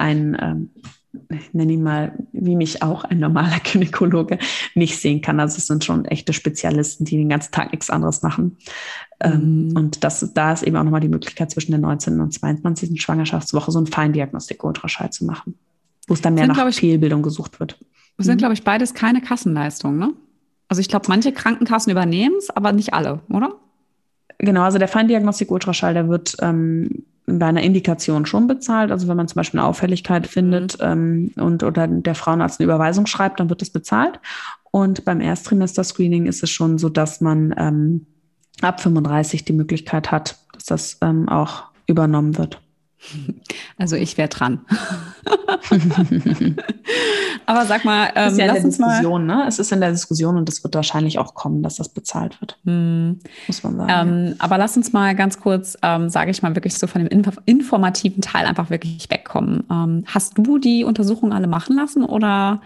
ich nenne ihn mal, wie mich auch ein normaler Gynäkologe nicht sehen kann. Also es sind schon echte Spezialisten, die den ganzen Tag nichts anderes machen. Und da ist eben auch nochmal die Möglichkeit, zwischen der 19. und 22. Schwangerschaftswoche so einen Feindiagnostik-Ultraschall zu machen, wo es dann mehr nach Fehlbildung gesucht wird. Das sind, glaube ich, beides keine Kassenleistungen, ne? Also ich glaube, manche Krankenkassen übernehmen es, aber nicht alle, oder? Genau, also der Feindiagnostik-Ultraschall, der wird bei einer Indikation schon bezahlt. Also wenn man zum Beispiel eine Auffälligkeit findet oder der Frauenarzt eine Überweisung schreibt, dann wird das bezahlt. Und beim Ersttrimester-Screening ist es schon so, dass man ab 35 die Möglichkeit hat, dass das auch übernommen wird. Also ich wäre dran. Aber sag mal, ist ja lass uns Diskussion, mal. Ne? Es ist in der Diskussion und es wird wahrscheinlich auch kommen, dass das bezahlt wird. Muss man sagen. Ja. Aber lass uns mal ganz kurz, sage ich mal, wirklich so von dem informativen Teil einfach wirklich wegkommen. Hast du die Untersuchungen alle machen lassen oder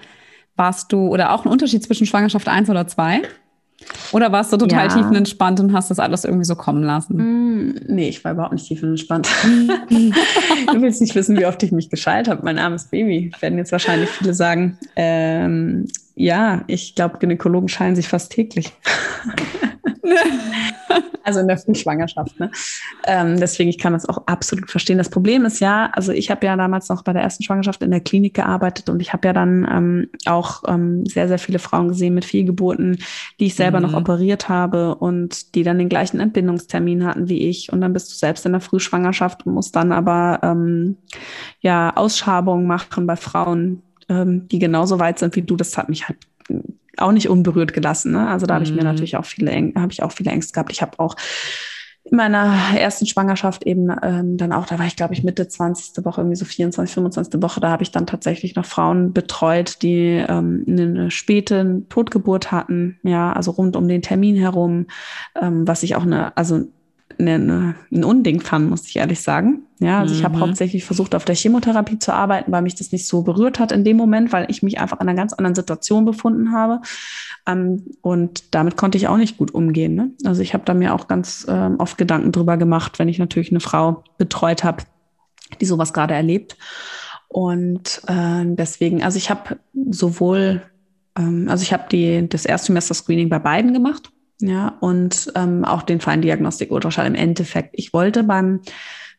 warst du, oder auch ein Unterschied zwischen Schwangerschaft 1 oder 2? Oder warst du total tiefenentspannt und hast das alles irgendwie so kommen lassen? Nee, ich war überhaupt nicht tiefenentspannt. Du willst nicht wissen, wie oft ich mich geschaltet habe. Mein armes Baby, werden jetzt wahrscheinlich viele sagen. Ich glaube, Gynäkologen scheiden sich fast täglich. Also in der Frühschwangerschaft. Ne? Deswegen, ich kann das auch absolut verstehen. Das Problem ist ja, also ich habe ja damals noch bei der ersten Schwangerschaft in der Klinik gearbeitet und ich habe ja dann auch sehr, sehr viele Frauen gesehen mit Fehlgeburten, die ich selber noch operiert habe und die dann den gleichen Entbindungstermin hatten wie ich. Und dann bist du selbst in der Frühschwangerschaft und musst dann aber Ausschabungen machen bei Frauen, die genauso weit sind wie du. Das hat mich halt auch nicht unberührt gelassen. Ne? Also da habe ich mir natürlich auch viele Ängste gehabt. Ich habe auch in meiner ersten Schwangerschaft eben dann auch, da war ich, glaube ich, Mitte 20. Woche, irgendwie so 24, 25. Woche, da habe ich dann tatsächlich noch Frauen betreut, die eine späte Totgeburt hatten, ja, also rund um den Termin herum, was ich auch ein Unding fand, muss ich ehrlich sagen. Ja, also ich habe hauptsächlich versucht, auf der Chemotherapie zu arbeiten, weil mich das nicht so berührt hat in dem Moment, weil ich mich einfach in einer ganz anderen Situation befunden habe. Und damit konnte ich auch nicht gut umgehen. Ne? Also ich habe da mir auch ganz oft Gedanken drüber gemacht, wenn ich natürlich eine Frau betreut habe, die sowas gerade erlebt. Und deswegen, also ich habe sowohl, das Erstsemester-Screening bei beiden gemacht, ja, und auch den Feindiagnostik-Ultraschall im Endeffekt. Ich wollte beim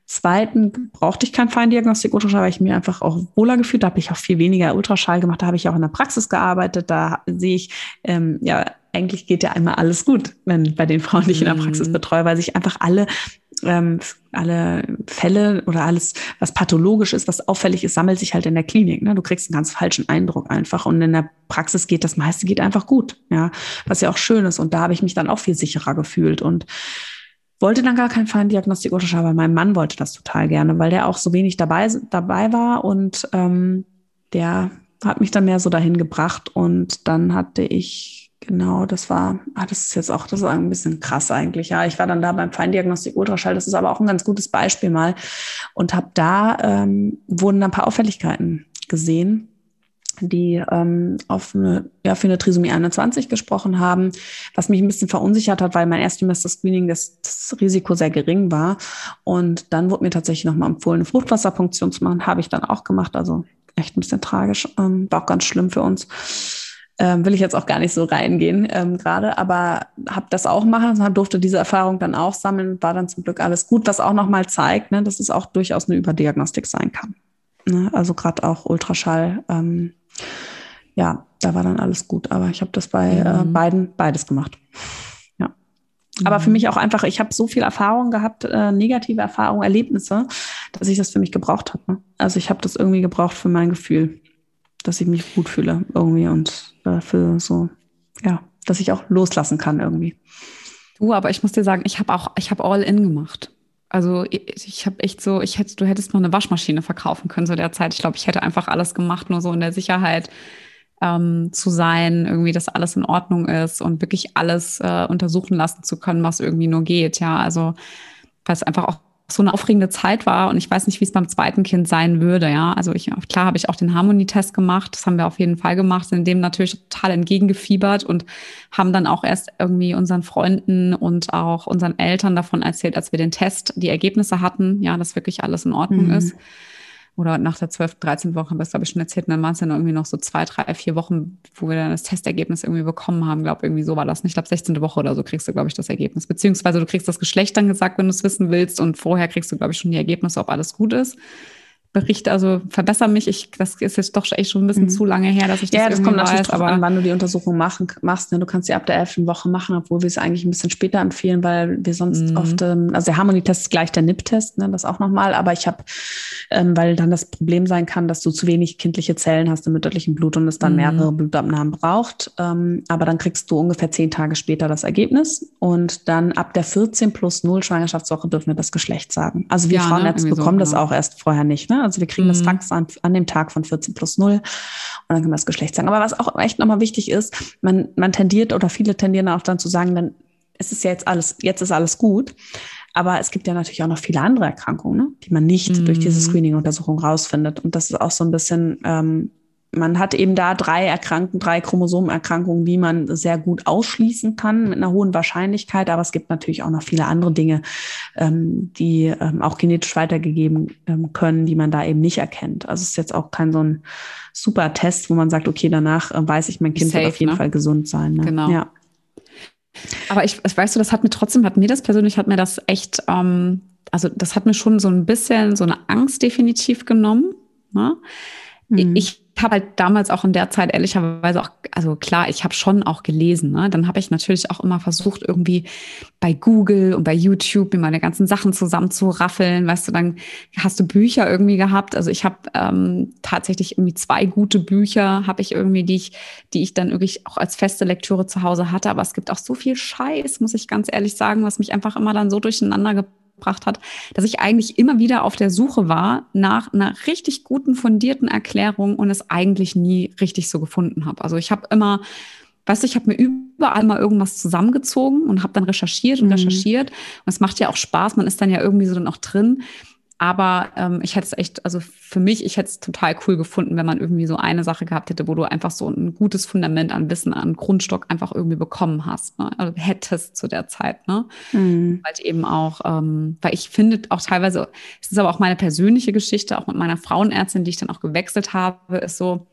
zweiten, brauchte ich keinen Feindiagnostik-Ultraschall, weil ich mir einfach auch wohler gefühlt habe. Da habe ich auch viel weniger Ultraschall gemacht. Da habe ich auch in der Praxis gearbeitet. Da sehe ich, eigentlich geht ja einmal alles gut, wenn bei den Frauen, die ich in der Praxis betreue, weil sich einfach alle Fälle oder alles, was pathologisch ist, was auffällig ist, sammelt sich halt in der Klinik. Ne? Du kriegst einen ganz falschen Eindruck einfach. Und in der Praxis geht das meiste geht einfach gut. Ja? Was ja auch schön ist. Und da habe ich mich dann auch viel sicherer gefühlt und wollte dann gar keinen Feindiagnostik-Ultraschall, aber mein Mann wollte das total gerne, weil der auch so wenig dabei war und der hat mich dann mehr so dahin gebracht und dann hatte ich, genau, das ist ein bisschen krass eigentlich, ja, ich war dann da beim Feindiagnostik-Ultraschall, das ist aber auch ein ganz gutes Beispiel mal und habe da, wurden ein paar Auffälligkeiten gesehen, die für eine Trisomie 21 gesprochen haben, was mich ein bisschen verunsichert hat, weil mein Erstsemester-Screening das Risiko sehr gering war. Und dann wurde mir tatsächlich nochmal empfohlen, eine Fruchtwasserpunktion zu machen. Habe ich dann auch gemacht, also echt ein bisschen tragisch. War auch ganz schlimm für uns. Will ich jetzt auch gar nicht so reingehen gerade, aber habe das auch machen, durfte diese Erfahrung dann auch sammeln, war dann zum Glück alles gut, was auch nochmal zeigt, ne, dass es auch durchaus eine Überdiagnostik sein kann. Ne? Also gerade auch Ultraschall, ja, da war dann alles gut. Aber ich habe das bei beides gemacht. Ja. Aber für mich auch einfach, ich habe so viel Erfahrung gehabt, negative Erfahrungen, Erlebnisse, dass ich das für mich gebraucht habe. Ne? Also ich habe das irgendwie gebraucht für mein Gefühl, dass ich mich gut fühle irgendwie und für so, ja, dass ich auch loslassen kann irgendwie. Du, aber ich muss dir sagen, ich habe all in gemacht. Also ich habe echt so, du hättest noch eine Waschmaschine verkaufen können zu der Zeit. Ich glaube, ich hätte einfach alles gemacht, nur so in der Sicherheit zu sein, irgendwie, dass alles in Ordnung ist und wirklich alles untersuchen lassen zu können, was irgendwie nur geht. Ja, also weil es einfach auch so eine aufregende Zeit war und ich weiß nicht, wie es beim zweiten Kind sein würde. Ja, also klar habe ich auch den Harmony Test gemacht. Das haben wir auf jeden Fall gemacht, sind dem natürlich total entgegengefiebert und haben dann auch erst irgendwie unseren Freunden und auch unseren Eltern davon erzählt, als wir den Test, die Ergebnisse hatten, ja, dass wirklich alles in Ordnung ist. Oder nach der 12., 13. Woche haben wir es, glaube ich, schon erzählt. Und dann waren es dann irgendwie noch so 2, 3, 4 Wochen, wo wir dann das Testergebnis irgendwie bekommen haben. Ich glaube, irgendwie so war das. Ich glaube, 16. Woche oder so kriegst du, glaube ich, das Ergebnis. Beziehungsweise du kriegst das Geschlecht dann gesagt, wenn du es wissen willst. Und vorher kriegst du, glaube ich, schon die Ergebnisse, ob alles gut ist. Verbessere mich. Das ist jetzt doch echt schon ein bisschen zu lange her, dass ich das irgendwie weiß. Ja, das kommt natürlich drauf an, wann du die Untersuchung machst. Ne? Du kannst sie ab der 11. Woche machen, obwohl wir es eigentlich ein bisschen später empfehlen, weil wir sonst oft, also der Harmony-Test ist gleich der NIPT-Test, ne? Das auch nochmal. Aber ich habe, weil dann das Problem sein kann, dass du zu wenig kindliche Zellen hast im mütterlichen Blut und es dann mehrere Blutabnahmen braucht. Aber dann kriegst du ungefähr 10 Tage später das Ergebnis. Und dann ab der 14+0 Schwangerschaftswoche dürfen wir das Geschlecht sagen. Also wir Frauenärzte bekommen das auch erst vorher nicht, ne? Also wir kriegen das Fax an dem Tag von 14+0 und dann können wir das Geschlecht sagen. Aber was auch echt nochmal wichtig ist, man tendiert oder viele tendieren auch dann zu sagen, dann ist es ja jetzt ist alles gut. Aber es gibt ja natürlich auch noch viele andere Erkrankungen, ne, die man nicht durch diese Screening-Untersuchung rausfindet. Und das ist auch so ein bisschen, man hat eben da 3 Chromosomenerkrankungen, die man sehr gut ausschließen kann mit einer hohen Wahrscheinlichkeit. Aber es gibt natürlich auch noch viele andere Dinge, die auch genetisch weitergegeben können, die man da eben nicht erkennt. Also es ist jetzt auch kein so ein super Test, wo man sagt, okay, danach weiß ich, mein Kind wird auf jeden Fall gesund sein. Ne? Genau. Ja. Aber weißt du, das hat mir das echt, also das hat mir schon so ein bisschen so eine Angst definitiv genommen. Ne? Ich habe halt damals auch in der Zeit ehrlicherweise auch, also klar, ich habe schon auch gelesen, ne? Dann habe ich natürlich auch immer versucht, irgendwie bei Google und bei YouTube mir meine ganzen Sachen zusammenzuraffeln, weißt du, dann hast du Bücher irgendwie gehabt, also ich habe tatsächlich irgendwie 2 gute Bücher, habe ich irgendwie, die ich dann wirklich auch als feste Lektüre zu Hause hatte, aber es gibt auch so viel Scheiß, muss ich ganz ehrlich sagen, was mich einfach immer dann so durcheinander gebracht hat, dass ich eigentlich immer wieder auf der Suche war nach einer richtig guten, fundierten Erklärung und es eigentlich nie richtig so gefunden habe. Also ich habe immer, weißt du, ich habe mir überall mal irgendwas zusammengezogen und habe dann recherchiert und recherchiert. Und es macht ja auch Spaß, man ist dann ja irgendwie so dann auch drin. Aber ich hätte es echt, also für mich, ich hätte es total cool gefunden, wenn man irgendwie so eine Sache gehabt hätte, wo du einfach so ein gutes Fundament an Wissen, an Grundstock einfach irgendwie bekommen hast, ne? Also hättest zu der Zeit, ne? Weil ich eben auch, weil ich finde auch teilweise, es ist aber auch meine persönliche Geschichte, auch mit meiner Frauenärztin, die ich dann auch gewechselt habe, ist so,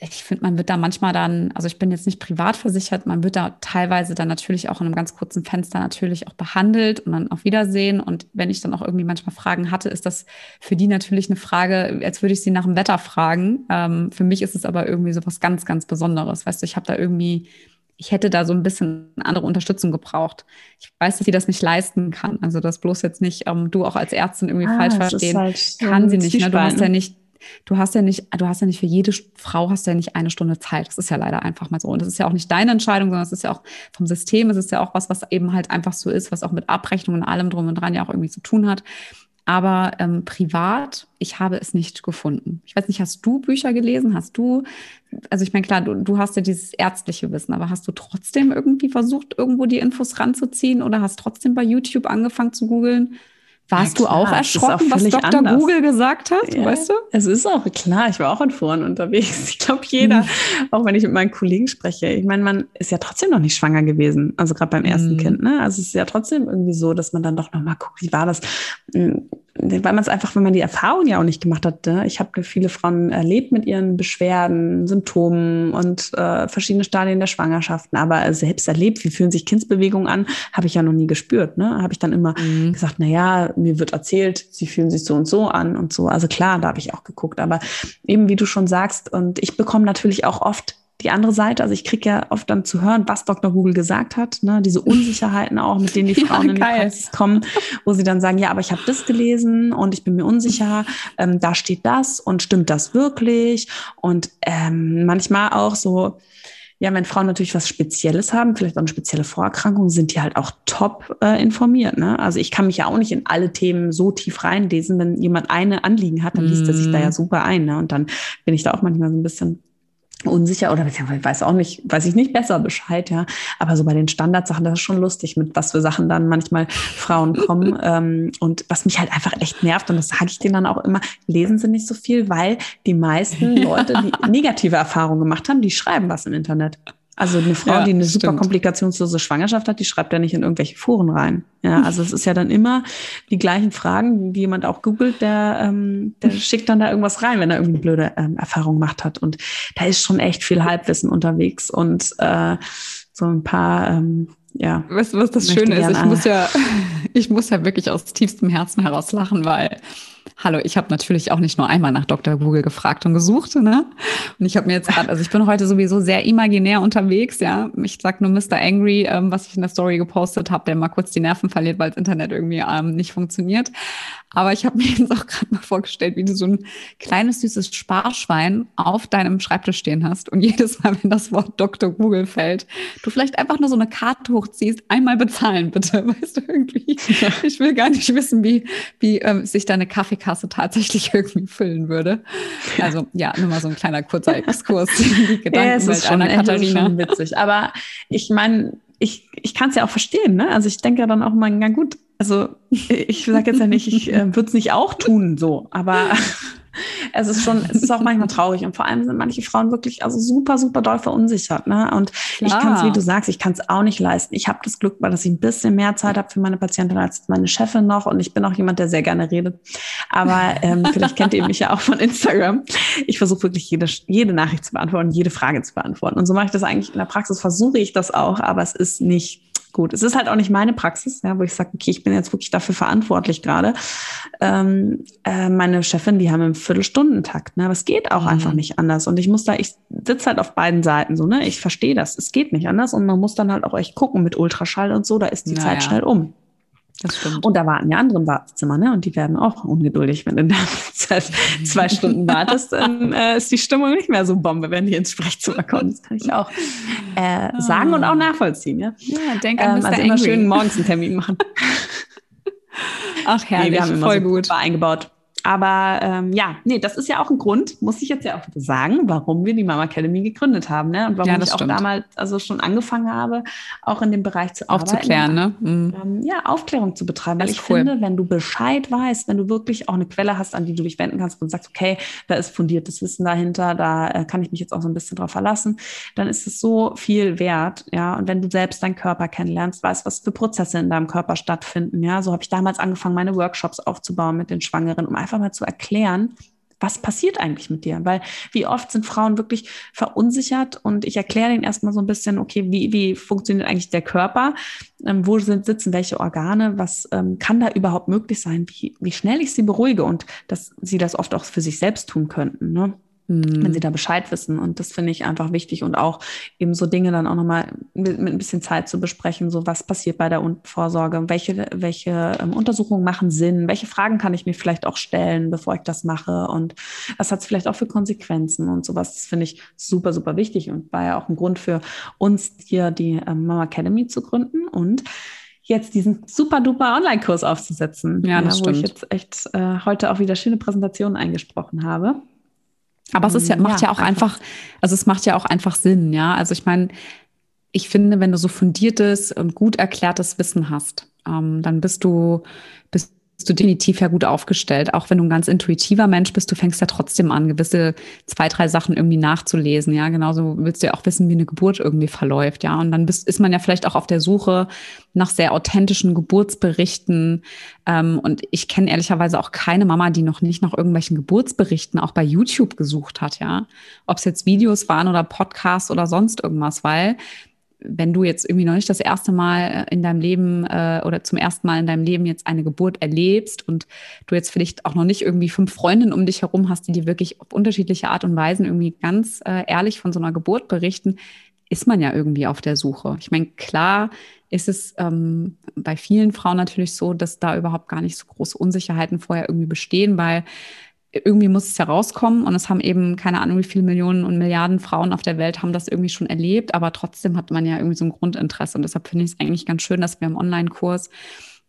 ich finde, man wird da manchmal dann, also ich bin jetzt nicht privat versichert, man wird da teilweise dann natürlich auch in einem ganz kurzen Fenster natürlich auch behandelt und dann auf Wiedersehen. Und wenn ich dann auch irgendwie manchmal Fragen hatte, ist das für die natürlich eine Frage, als würde ich sie nach dem Wetter fragen. Für mich ist es aber irgendwie so was ganz, ganz Besonderes. Weißt du, ich habe da irgendwie, ich hätte da so ein bisschen andere Unterstützung gebraucht. Ich weiß, dass sie das nicht leisten kann. Also das bloß jetzt nicht, du auch als Ärztin irgendwie falsch verstehen. Halt kann sie nicht, ne? Du hast ja nicht. Du hast ja nicht für jede Frau hast du ja nicht eine Stunde Zeit. Das ist ja leider einfach mal so. Und das ist ja auch nicht deine Entscheidung, sondern es ist ja auch vom System. Es ist ja auch was, was eben halt einfach so ist, was auch mit Abrechnung und allem drum und dran ja auch irgendwie zu tun hat. Aber privat, ich habe es nicht gefunden. Ich weiß nicht, hast du Bücher gelesen? Hast du, also ich meine, klar, du hast ja dieses ärztliche Wissen, aber hast du trotzdem irgendwie versucht, irgendwo die Infos ranzuziehen oder hast trotzdem bei YouTube angefangen zu googeln? Warst ja, klar, du auch erschrocken, auch was Dr. anders. Google gesagt hat, ja, weißt du? Es ist auch, klar, ich war auch in Foren unterwegs. Ich glaube, jeder, auch wenn ich mit meinen Kollegen spreche. Ich meine, man ist ja trotzdem noch nicht schwanger gewesen, also gerade beim ersten Kind, ne? Also es ist ja trotzdem irgendwie so, dass man dann doch nochmal guckt, wie war das? Weil man es einfach, wenn man die Erfahrung ja auch nicht gemacht hat, ne? Ich habe viele Frauen erlebt mit ihren Beschwerden, Symptomen und verschiedene Stadien der Schwangerschaften, aber selbst erlebt, wie fühlen sich Kindsbewegungen an, habe ich ja noch nie gespürt, ne? Habe ich dann immer gesagt, naja, mir wird erzählt, sie fühlen sich so und so an und so. Also klar, da habe ich auch geguckt. Aber eben, wie du schon sagst, und ich bekomme natürlich auch oft die andere Seite. Also ich kriege ja oft dann zu hören, was Dr. Google gesagt hat. Ne? Diese Unsicherheiten auch, mit denen die Frauen in die Praxis kommen, wo sie dann sagen, ja, aber ich habe das gelesen und ich bin mir unsicher. Da steht das und stimmt das wirklich? Und manchmal auch so, ja, wenn Frauen natürlich was Spezielles haben, vielleicht auch eine spezielle Vorerkrankung, sind die halt auch top informiert. Ne? Also ich kann mich ja auch nicht in alle Themen so tief reinlesen. Wenn jemand eine Anliegen hat, dann liest er sich da ja super ein. Ne? Und dann bin ich da auch manchmal so ein bisschen unsicher oder weiß ich nicht besser Bescheid, ja. Aber so bei den Standardsachen, das ist schon lustig, mit was für Sachen dann manchmal Frauen kommen. Und was mich halt einfach echt nervt, und das sage ich denen dann auch immer, lesen Sie nicht so viel, weil die meisten Leute, die negative Erfahrungen gemacht haben, die schreiben was im Internet. Also eine Frau, die eine super komplikationslose Schwangerschaft hat, die schreibt ja nicht in irgendwelche Foren rein. Ja, also es ist ja dann immer die gleichen Fragen, die jemand auch googelt, der schickt dann da irgendwas rein, wenn er irgendwie eine blöde Erfahrung gemacht hat. Und da ist schon echt viel Halbwissen unterwegs und so ein paar, Weißt du, was das Schöne ist? Ich muss ja wirklich aus tiefstem Herzen heraus lachen, weil... Hallo, ich habe natürlich auch nicht nur einmal nach Dr. Google gefragt und gesucht, ne? Und ich habe mir jetzt gerade, also ich bin heute sowieso sehr imaginär unterwegs, ja. Ich sag nur Mr. Angry, was ich in der Story gepostet habe, der mal kurz die Nerven verliert, weil das Internet irgendwie nicht funktioniert. Aber ich habe mir jetzt auch gerade mal vorgestellt, wie du so ein kleines, süßes Sparschwein auf deinem Schreibtisch stehen hast und jedes Mal, wenn das Wort Dr. Google fällt, du vielleicht einfach nur so eine Karte hochziehst, einmal bezahlen bitte, weißt du, irgendwie. Ich will gar nicht wissen, wie sich deine Kaffeekasse tatsächlich irgendwie füllen würde. Also ja, nur mal so ein kleiner kurzer Exkurs in die Gedankenwelt einer Katharina. Das ist schon witzig, aber ich meine, ich kann es ja auch verstehen, ne? Also ich denke ja dann auch mal, na gut, also ich sage jetzt ja nicht, ich würde es nicht auch tun, so, aber es ist auch manchmal traurig und vor allem sind manche Frauen wirklich also super, super doll verunsichert, ne? Und klar, ich kann es, wie du sagst, ich kann es auch nicht leisten. Ich habe das Glück, dass ich ein bisschen mehr Zeit habe für meine Patientin als meine Chefin noch und ich bin auch jemand, der sehr gerne redet, aber vielleicht kennt ihr mich ja auch von Instagram. Ich versuche wirklich jede Nachricht zu beantworten, jede Frage zu beantworten und so mache ich das eigentlich in der Praxis, versuche ich das auch, aber es ist nicht gut. Es ist halt auch nicht meine Praxis, ja, wo ich sage, okay, ich bin jetzt wirklich dafür verantwortlich gerade. Meine Chefin, die haben einen Viertelstundentakt, ne? Aber es geht auch einfach nicht anders. Und ich sitze halt auf beiden Seiten so, ne? Ich verstehe das. Es geht nicht anders. Und man muss dann halt auch echt gucken mit Ultraschall und so, da ist die Zeit schnell um. Das stimmt. Und da warten ja andere im Wartezimmer, ne? Und die werden auch ungeduldig, wenn du da 2 Stunden wartest, dann ist die Stimmung nicht mehr so Bombe, wenn die ins Sprechzimmer kommen. Das kann ich auch sagen und auch nachvollziehen, ja? Ja, denk an Mr. Angry. Immer schön morgens einen Termin machen. Ach herrlich, nee, wir haben immer voll so gut eingebaut. Aber ja, nee, das ist ja auch ein Grund, muss ich jetzt ja auch sagen, warum wir die Mama Academy gegründet haben, ne? Und warum ja, ich auch damals also schon angefangen habe, auch in dem Bereich zu arbeiten. Aufzuklären, ne? Mhm. Ja, Aufklärung zu betreiben. Weil ich finde, wenn du Bescheid weißt, wenn du wirklich auch eine Quelle hast, an die du dich wenden kannst und sagst, okay, da ist fundiertes Wissen dahinter, da kann ich mich jetzt auch so ein bisschen drauf verlassen, dann ist es so viel wert, ja. Und wenn du selbst deinen Körper kennenlernst, weißt, was für Prozesse in deinem Körper stattfinden, ja. So habe ich damals angefangen, meine Workshops aufzubauen mit den Schwangeren, um einfach mal zu erklären, was passiert eigentlich mit dir? Weil wie oft sind Frauen wirklich verunsichert und ich erkläre denen erstmal so ein bisschen, okay, wie funktioniert eigentlich der Körper? Wo sitzen welche Organe? Was kann da überhaupt möglich sein? Wie schnell ich sie beruhige und dass sie das oft auch für sich selbst tun könnten, ne? Wenn sie da Bescheid wissen. Und das finde ich einfach wichtig und auch eben so Dinge dann auch nochmal mit ein bisschen Zeit zu besprechen, so was passiert bei der Vorsorge, welche Untersuchungen machen Sinn, welche Fragen kann ich mir vielleicht auch stellen, bevor ich das mache und was hat es vielleicht auch für Konsequenzen und sowas. Das finde ich super, super wichtig und war ja auch ein Grund für uns hier die Mama Academy zu gründen und jetzt diesen super-duper Online-Kurs aufzusetzen, ja, das stimmt. Wo ich jetzt echt heute auch wieder schöne Präsentationen eingesprochen habe. Aber es ist ja, macht ja auch einfach, also es macht ja auch einfach Sinn, ja. Also ich meine, ich finde, wenn du so fundiertes und gut erklärtes Wissen hast, dann bist du definitiv ja gut aufgestellt. Auch wenn du ein ganz intuitiver Mensch bist, du fängst ja trotzdem an, gewisse 2, 3 Sachen irgendwie nachzulesen, ja. Genauso willst du ja auch wissen, wie eine Geburt irgendwie verläuft, ja. Und dann ist man ja vielleicht auch auf der Suche nach sehr authentischen Geburtsberichten. Und ich kenne ehrlicherweise auch keine Mama, die noch nicht nach irgendwelchen Geburtsberichten auch bei YouTube gesucht hat, ja. Ob es jetzt Videos waren oder Podcasts oder sonst irgendwas, weil wenn du jetzt irgendwie noch nicht das erste Mal in deinem Leben oder zum ersten Mal in deinem Leben jetzt eine Geburt erlebst und du jetzt vielleicht auch noch nicht irgendwie 5 Freundinnen um dich herum hast, die dir wirklich auf unterschiedliche Art und Weisen irgendwie ganz ehrlich von so einer Geburt berichten, ist man ja irgendwie auf der Suche. Ich meine, klar ist es bei vielen Frauen natürlich so, dass da überhaupt gar nicht so große Unsicherheiten vorher irgendwie bestehen, weil irgendwie muss es ja rauskommen und es haben eben, keine Ahnung, wie viele Millionen und Milliarden Frauen auf der Welt haben das irgendwie schon erlebt, aber trotzdem hat man ja irgendwie so ein Grundinteresse und deshalb finde ich es eigentlich ganz schön, dass wir im Online-Kurs,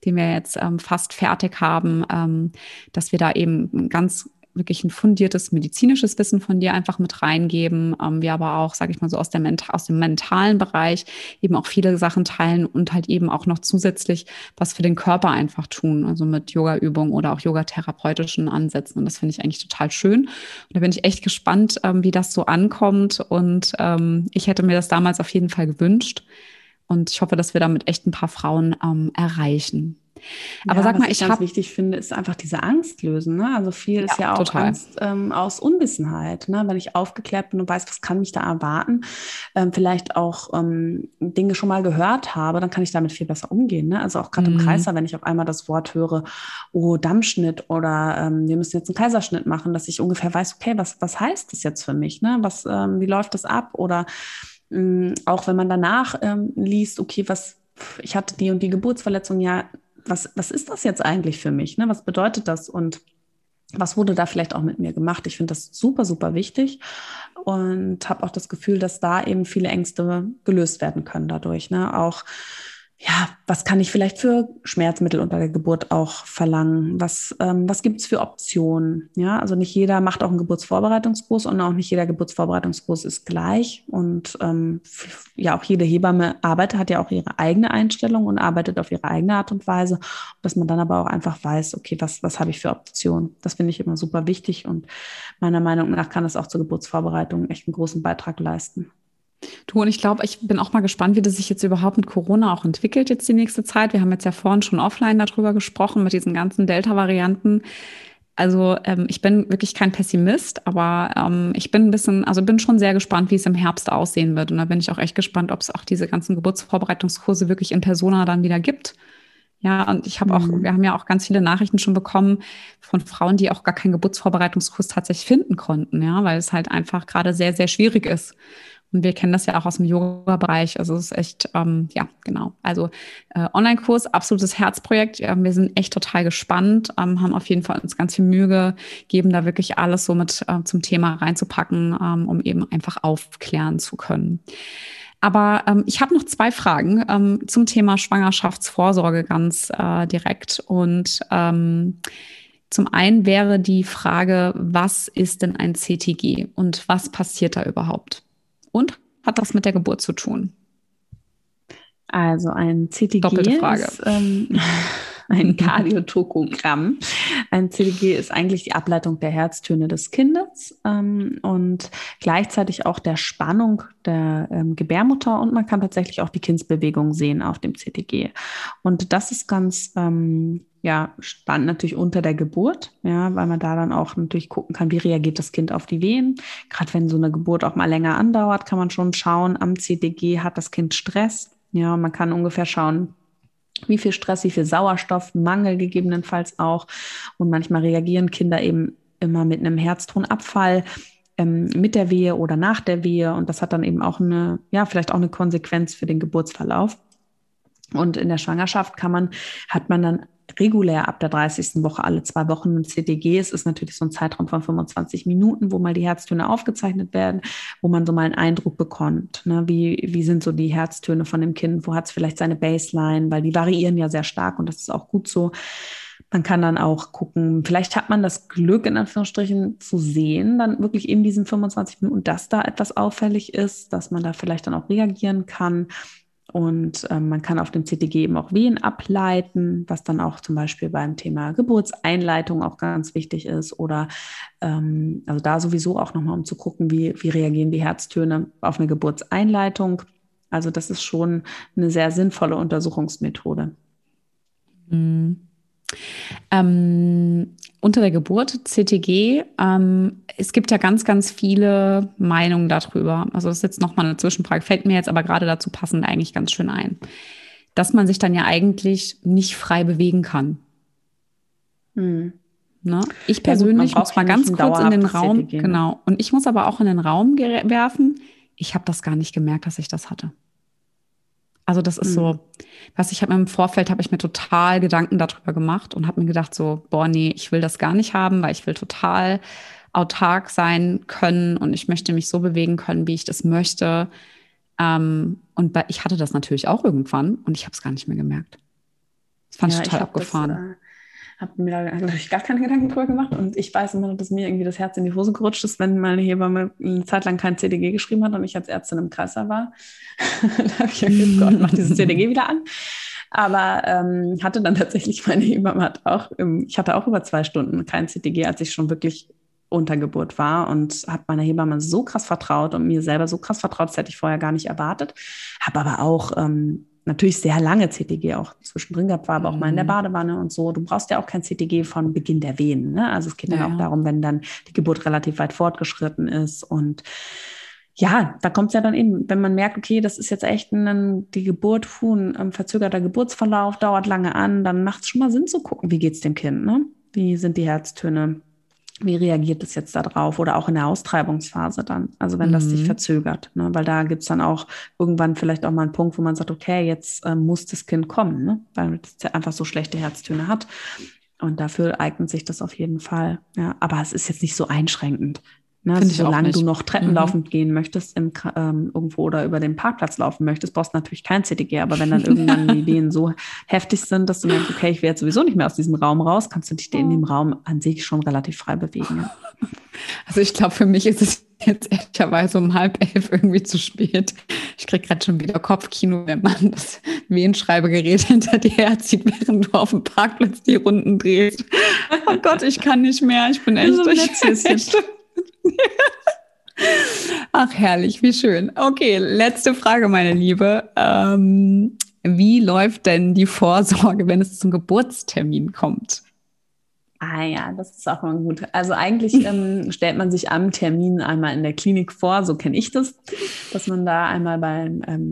den wir jetzt fast fertig haben, dass wir da eben ganz wirklich ein fundiertes medizinisches Wissen von dir einfach mit reingeben. Wir aber auch, sage ich mal so, aus dem mentalen Bereich eben auch viele Sachen teilen und halt eben auch noch zusätzlich was für den Körper einfach tun, also mit Yoga-Übungen oder auch yogatherapeutischen Ansätzen. Und das finde ich eigentlich total schön. Und da bin ich echt gespannt, wie das so ankommt. Und ich hätte mir das damals auf jeden Fall gewünscht. Und ich hoffe, dass wir damit echt ein paar Frauen erreichen. Aber ja, sag mal, was ich ganz wichtig finde, ist einfach diese Angst lösen. Ne? Also viel ist ja auch total. Angst aus Unwissenheit. Ne? Wenn ich aufgeklärt bin und weiß, was kann mich da erwarten, vielleicht auch Dinge schon mal gehört habe, dann kann ich damit viel besser umgehen. Ne? Also auch gerade im Kreißsaal, wenn ich auf einmal das Wort höre, oh, Dammschnitt oder wir müssen jetzt einen Kaiserschnitt machen, dass ich ungefähr weiß, okay, was heißt das jetzt für mich? Ne? Wie läuft das ab? Oder auch wenn man danach liest, okay, ich hatte die und die Geburtsverletzung, ja, was ist das jetzt eigentlich für mich? Ne? Was bedeutet das und was wurde da vielleicht auch mit mir gemacht? Ich finde das super, super wichtig und habe auch das Gefühl, dass da eben viele Ängste gelöst werden können dadurch. Ne? Auch, ja, was kann ich vielleicht für Schmerzmittel unter der Geburt auch verlangen? Was gibt es für Optionen? Ja, also nicht jeder macht auch einen Geburtsvorbereitungskurs und auch nicht jeder Geburtsvorbereitungskurs ist gleich. Und ja, auch jede Hebamme hat ja auch ihre eigene Einstellung und arbeitet auf ihre eigene Art und Weise, dass man dann aber auch einfach weiß, okay, was habe ich für Optionen? Das finde ich immer super wichtig und meiner Meinung nach kann das auch zur Geburtsvorbereitung echt einen großen Beitrag leisten. Du, und ich glaube, ich bin auch mal gespannt, wie das sich jetzt überhaupt mit Corona auch entwickelt jetzt die nächste Zeit. Wir haben jetzt ja vorhin schon offline darüber gesprochen mit diesen ganzen Delta-Varianten. Also ich bin wirklich kein Pessimist, aber ich bin bin schon sehr gespannt, wie es im Herbst aussehen wird. Und da bin ich auch echt gespannt, ob es auch diese ganzen Geburtsvorbereitungskurse wirklich in Persona dann wieder gibt. Ja, und ich habe auch, wir haben ja auch ganz viele Nachrichten schon bekommen von Frauen, die auch gar keinen Geburtsvorbereitungskurs tatsächlich finden konnten, ja, weil es halt einfach gerade sehr, sehr schwierig ist. Und wir kennen das ja auch aus dem Yoga-Bereich. Also es ist echt, ja, genau. Also Online-Kurs, absolutes Herzprojekt. Wir sind echt total gespannt, haben auf jeden Fall uns ganz viel Mühe gegeben, da wirklich alles so mit zum Thema reinzupacken, um eben einfach aufklären zu können. Aber ich habe noch 2 Fragen zum Thema Schwangerschaftsvorsorge ganz direkt. Und Zum einen wäre die Frage, was ist denn ein CTG und was passiert da überhaupt? Und hat das mit der Geburt zu tun? Also ein CTG ist ein Kardiotokogramm. Ein CTG ist eigentlich die Ableitung der Herztöne des Kindes und gleichzeitig auch der Spannung der Gebärmutter. Und man kann tatsächlich auch die Kindsbewegung sehen auf dem CTG. Und das ist ganz spannend natürlich unter der Geburt, ja, weil man da dann auch natürlich gucken kann, wie reagiert das Kind auf die Wehen. Gerade wenn so eine Geburt auch mal länger andauert, kann man schon schauen, am CTG hat das Kind Stress. Ja, und man kann ungefähr schauen, wie viel Stress, wie viel Sauerstoffmangel gegebenenfalls auch. Und manchmal reagieren Kinder eben immer mit einem Herztonabfall mit der Wehe oder nach der Wehe. Und das hat dann eben auch vielleicht auch eine Konsequenz für den Geburtsverlauf. Und in der Schwangerschaft hat man dann regulär ab der 30. Woche alle 2 Wochen ein CTG. Es ist natürlich so ein Zeitraum von 25 Minuten, wo mal die Herztöne aufgezeichnet werden, wo man so mal einen Eindruck bekommt, ne? Wie sind so die Herztöne von dem Kind, wo hat es vielleicht seine Baseline, weil die variieren ja sehr stark und das ist auch gut so. Man kann dann auch gucken, vielleicht hat man das Glück, in Anführungsstrichen, zu sehen, dann wirklich in diesen 25 Minuten, dass da etwas auffällig ist, dass man da vielleicht dann auch reagieren kann. Und man kann auf dem CTG eben auch Wehen ableiten, was dann auch zum Beispiel beim Thema Geburtseinleitung auch ganz wichtig ist. Oder also da sowieso auch nochmal, um zu gucken, wie reagieren die Herztöne auf eine Geburtseinleitung. Also das ist schon eine sehr sinnvolle Untersuchungsmethode. Mhm. Unter der Geburt, CTG, es gibt ja ganz, ganz viele Meinungen darüber. Also das ist jetzt nochmal eine Zwischenfrage, fällt mir jetzt aber gerade dazu passend eigentlich ganz schön ein, dass man sich dann ja eigentlich nicht frei bewegen kann. Hm. Ne? Ich persönlich muss mal ganz kurz in den Raum, CTG, genau, und ich muss aber auch in den Raum werfen, ich habe das gar nicht gemerkt, dass ich das hatte. Also das ist so, ich habe mir im Vorfeld total Gedanken darüber gemacht und habe mir gedacht so, boah nee, ich will das gar nicht haben, weil ich will total autark sein können und ich möchte mich so bewegen können, wie ich das möchte. Und ich hatte das natürlich auch irgendwann und ich habe es gar nicht mehr gemerkt. Das fand ich total abgefahren. Habe mir da, glaube ich, gar keine Gedanken drüber gemacht. Und ich weiß immer, dass mir irgendwie das Herz in die Hose gerutscht ist, wenn meine Hebamme eine Zeit lang kein CTG geschrieben hat und ich als Ärztin im Kreißsaal war. Da habe ich gedacht, Gott, mach dieses CTG wieder an. Aber hatte dann tatsächlich, meine Hebamme ich hatte auch über 2 Stunden kein CTG, als ich schon wirklich unter Geburt war, und habe meiner Hebamme so krass vertraut und mir selber so krass vertraut, das hätte ich vorher gar nicht erwartet. Habe aber auch natürlich sehr lange CTG auch zwischendrin gehabt, war aber auch mal in der Badewanne und so. Du brauchst ja auch kein CTG von Beginn der Wehen, ne? Also es geht dann auch darum, wenn dann die Geburt relativ weit fortgeschritten ist. Und ja, da kommt es ja dann eben, wenn man merkt, okay, das ist jetzt echt die Geburt, ein verzögerter Geburtsverlauf, dauert lange an, dann macht es schon mal Sinn zu gucken, wie geht es dem Kind, ne? Wie sind die Herztöne? Wie reagiert es jetzt da drauf? Oder auch in der Austreibungsphase dann, also wenn das sich verzögert. Ne? Weil da gibt es dann auch irgendwann vielleicht auch mal einen Punkt, wo man sagt, okay, jetzt muss das Kind kommen, ne? Weil es einfach so schlechte Herztöne hat. Und dafür eignet sich das auf jeden Fall. Ja? Aber es ist jetzt nicht so einschränkend. Ne? Also, solange du noch treppenlaufend gehen möchtest irgendwo oder über den Parkplatz laufen möchtest, brauchst du natürlich kein CTG. Aber wenn dann irgendwann die Wehen so heftig sind, dass du denkst, okay, ich will jetzt sowieso nicht mehr aus diesem Raum raus, kannst du dich in dem Raum an sich schon relativ frei bewegen. Ja. Also ich glaube, für mich ist es jetzt ehrlicherweise um 10:30 irgendwie zu spät. Ich kriege gerade schon wieder Kopfkino, wenn man das Wehenschreibergerät hinter dir herzieht, während du auf dem Parkplatz die Runden drehst. Oh Gott, ich kann nicht mehr. Ich bin echt so. Ach, herrlich, wie schön. Okay, letzte Frage, meine Liebe. Wie läuft denn die Vorsorge, wenn es zum Geburtstermin kommt? Ah ja, das ist auch mal gut. Also eigentlich stellt man sich am Termin einmal in der Klinik vor, so kenne ich das, dass man da einmal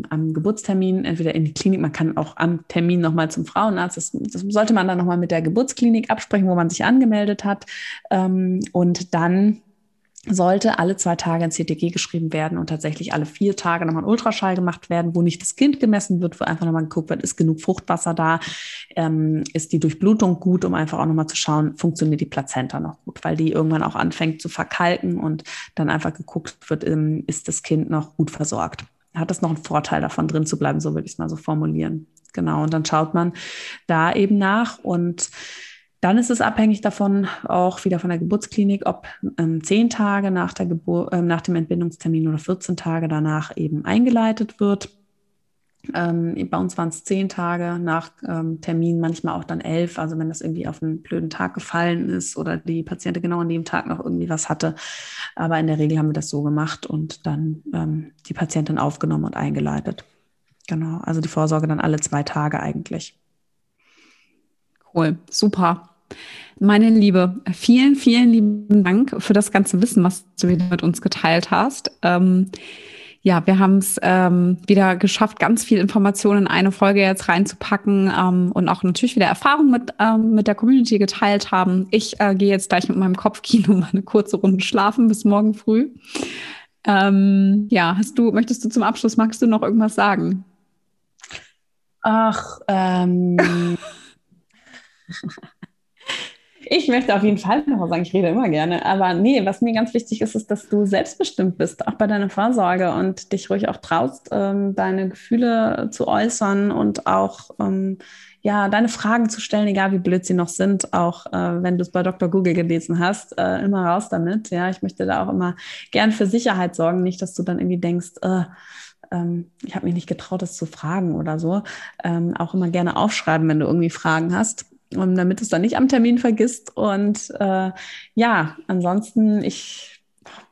am Geburtstermin entweder in die Klinik, man kann auch am Termin nochmal zum Frauenarzt, das sollte man dann nochmal mit der Geburtsklinik absprechen, wo man sich angemeldet hat, und dann sollte alle 2 Tage ein CTG geschrieben werden und tatsächlich alle 4 Tage nochmal ein Ultraschall gemacht werden, wo nicht das Kind gemessen wird, wo einfach nochmal geguckt wird, ist genug Fruchtwasser da, ist die Durchblutung gut, um einfach auch nochmal zu schauen, funktioniert die Plazenta noch gut, weil die irgendwann auch anfängt zu verkalken und dann einfach geguckt wird, ist das Kind noch gut versorgt. Hat das noch einen Vorteil davon, drin zu bleiben, so würde ich es mal so formulieren. Genau, und dann schaut man da eben nach und Dann ist es abhängig davon, auch wieder von der Geburtsklinik, ob 10 Tage nach dem Entbindungstermin oder 14 Tage danach eben eingeleitet wird. Bei uns waren es 10 Tage nach Termin, manchmal auch dann 11. Also wenn das irgendwie auf einen blöden Tag gefallen ist oder die Patientin genau an dem Tag noch irgendwie was hatte. Aber in der Regel haben wir das so gemacht und dann die Patientin aufgenommen und eingeleitet. Genau, also die Vorsorge dann alle 2 Tage eigentlich. Cool, super. Meine Liebe, vielen, vielen lieben Dank für das ganze Wissen, was du mit uns geteilt hast. Ja, wir haben es wieder geschafft, ganz viel Informationen in eine Folge jetzt reinzupacken und auch natürlich wieder Erfahrung mit der Community geteilt haben. Ich gehe jetzt gleich mit meinem Kopfkino mal eine kurze Runde schlafen bis morgen früh. Ja, möchtest du zum Abschluss, magst du noch irgendwas sagen? Ach, ich möchte auf jeden Fall noch was sagen, ich rede immer gerne, aber nee, was mir ganz wichtig ist, ist, dass du selbstbestimmt bist, auch bei deiner Vorsorge und dich ruhig auch traust, deine Gefühle zu äußern und auch ja, deine Fragen zu stellen, egal wie blöd sie noch sind, auch wenn du es bei Dr. Google gelesen hast, immer raus damit, ja, ich möchte da auch immer gern für Sicherheit sorgen, nicht, dass du dann irgendwie denkst, ich habe mich nicht getraut, das zu fragen oder so, auch immer gerne aufschreiben, wenn du irgendwie Fragen hast. Damit du es dann nicht am Termin vergisst. Und ja, ansonsten, ich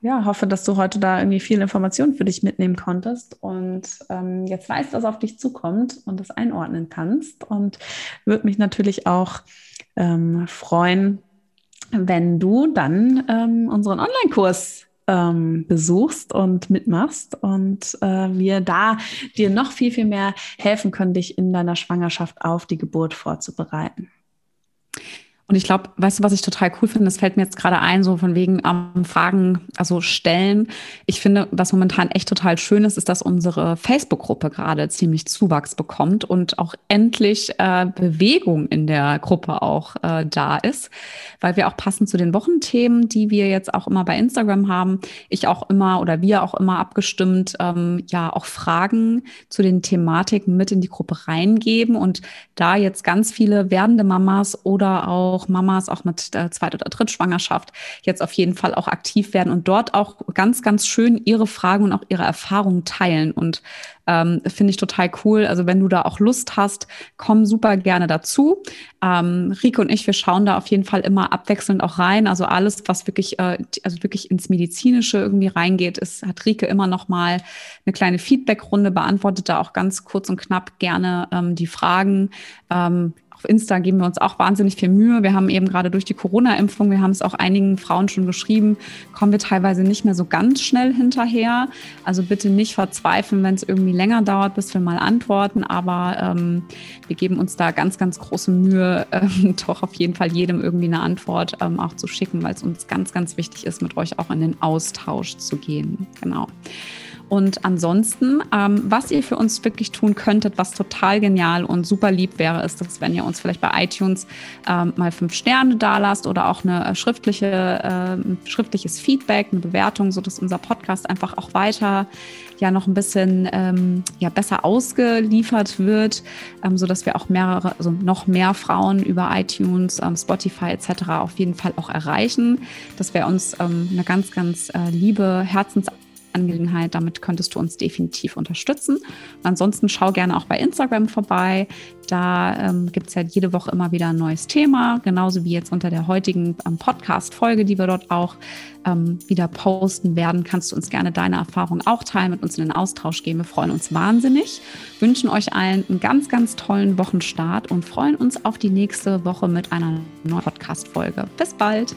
hoffe, dass du heute da irgendwie viel Information für dich mitnehmen konntest und jetzt weißt, was auf dich zukommt und das einordnen kannst. Und würde mich natürlich auch freuen, wenn du dann unseren Online-Kurs besuchst und mitmachst und wir da dir noch viel, viel mehr helfen können, dich in deiner Schwangerschaft auf die Geburt vorzubereiten. Und ich glaube, weißt du, was ich total cool finde, das fällt mir jetzt gerade ein, so von wegen Fragen, also stellen. Ich finde, was momentan echt total schön ist, ist, dass unsere Facebook-Gruppe gerade ziemlich Zuwachs bekommt und auch endlich Bewegung in der Gruppe auch da ist, weil wir auch passend zu den Wochenthemen, die wir jetzt auch immer bei Instagram haben, wir auch immer abgestimmt, ja auch Fragen zu den Thematiken mit in die Gruppe reingeben und da jetzt ganz viele werdende Mamas oder auch Mamas, auch mit Zweit- oder Drittschwangerschaft, jetzt auf jeden Fall auch aktiv werden und dort auch ganz, ganz schön ihre Fragen und auch ihre Erfahrungen teilen. Und finde ich total cool. Also wenn du da auch Lust hast, komm super gerne dazu. Rieke und ich, wir schauen da auf jeden Fall immer abwechselnd auch rein. Also alles, was wirklich, wirklich ins Medizinische irgendwie reingeht, hat Rieke immer nochmal eine kleine Feedback-Runde, beantwortet da auch ganz kurz und knapp gerne die Fragen. Auf Insta geben wir uns auch wahnsinnig viel Mühe. Wir haben eben gerade durch die Corona-Impfung, wir haben es auch einigen Frauen schon geschrieben, kommen wir teilweise nicht mehr so ganz schnell hinterher. Also bitte nicht verzweifeln, wenn es irgendwie länger dauert, bis wir mal antworten. Aber wir geben uns da ganz, ganz große Mühe, doch auf jeden Fall jedem irgendwie eine Antwort auch zu schicken, weil es uns ganz, ganz wichtig ist, mit euch auch in den Austausch zu gehen. Genau. Und ansonsten, was ihr für uns wirklich tun könntet, was total genial und super lieb wäre, ist, dass wenn ihr uns vielleicht bei iTunes mal 5 Sterne dalasst oder auch eine schriftliches Feedback, eine Bewertung, sodass unser Podcast einfach auch weiter ja noch ein bisschen besser ausgeliefert wird, sodass wir auch noch mehr Frauen über iTunes, Spotify etc. auf jeden Fall auch erreichen. Das wäre uns eine ganz, ganz liebe Herzensangelegenheit, damit könntest du uns definitiv unterstützen. Und ansonsten schau gerne auch bei Instagram vorbei. Da gibt es ja jede Woche immer wieder ein neues Thema, genauso wie jetzt unter der heutigen Podcast-Folge, die wir dort auch wieder posten werden. Kannst du uns gerne deine Erfahrungen auch teilen, mit uns in den Austausch gehen. Wir freuen uns wahnsinnig, wünschen euch allen einen ganz, ganz tollen Wochenstart und freuen uns auf die nächste Woche mit einer neuen Podcast-Folge. Bis bald!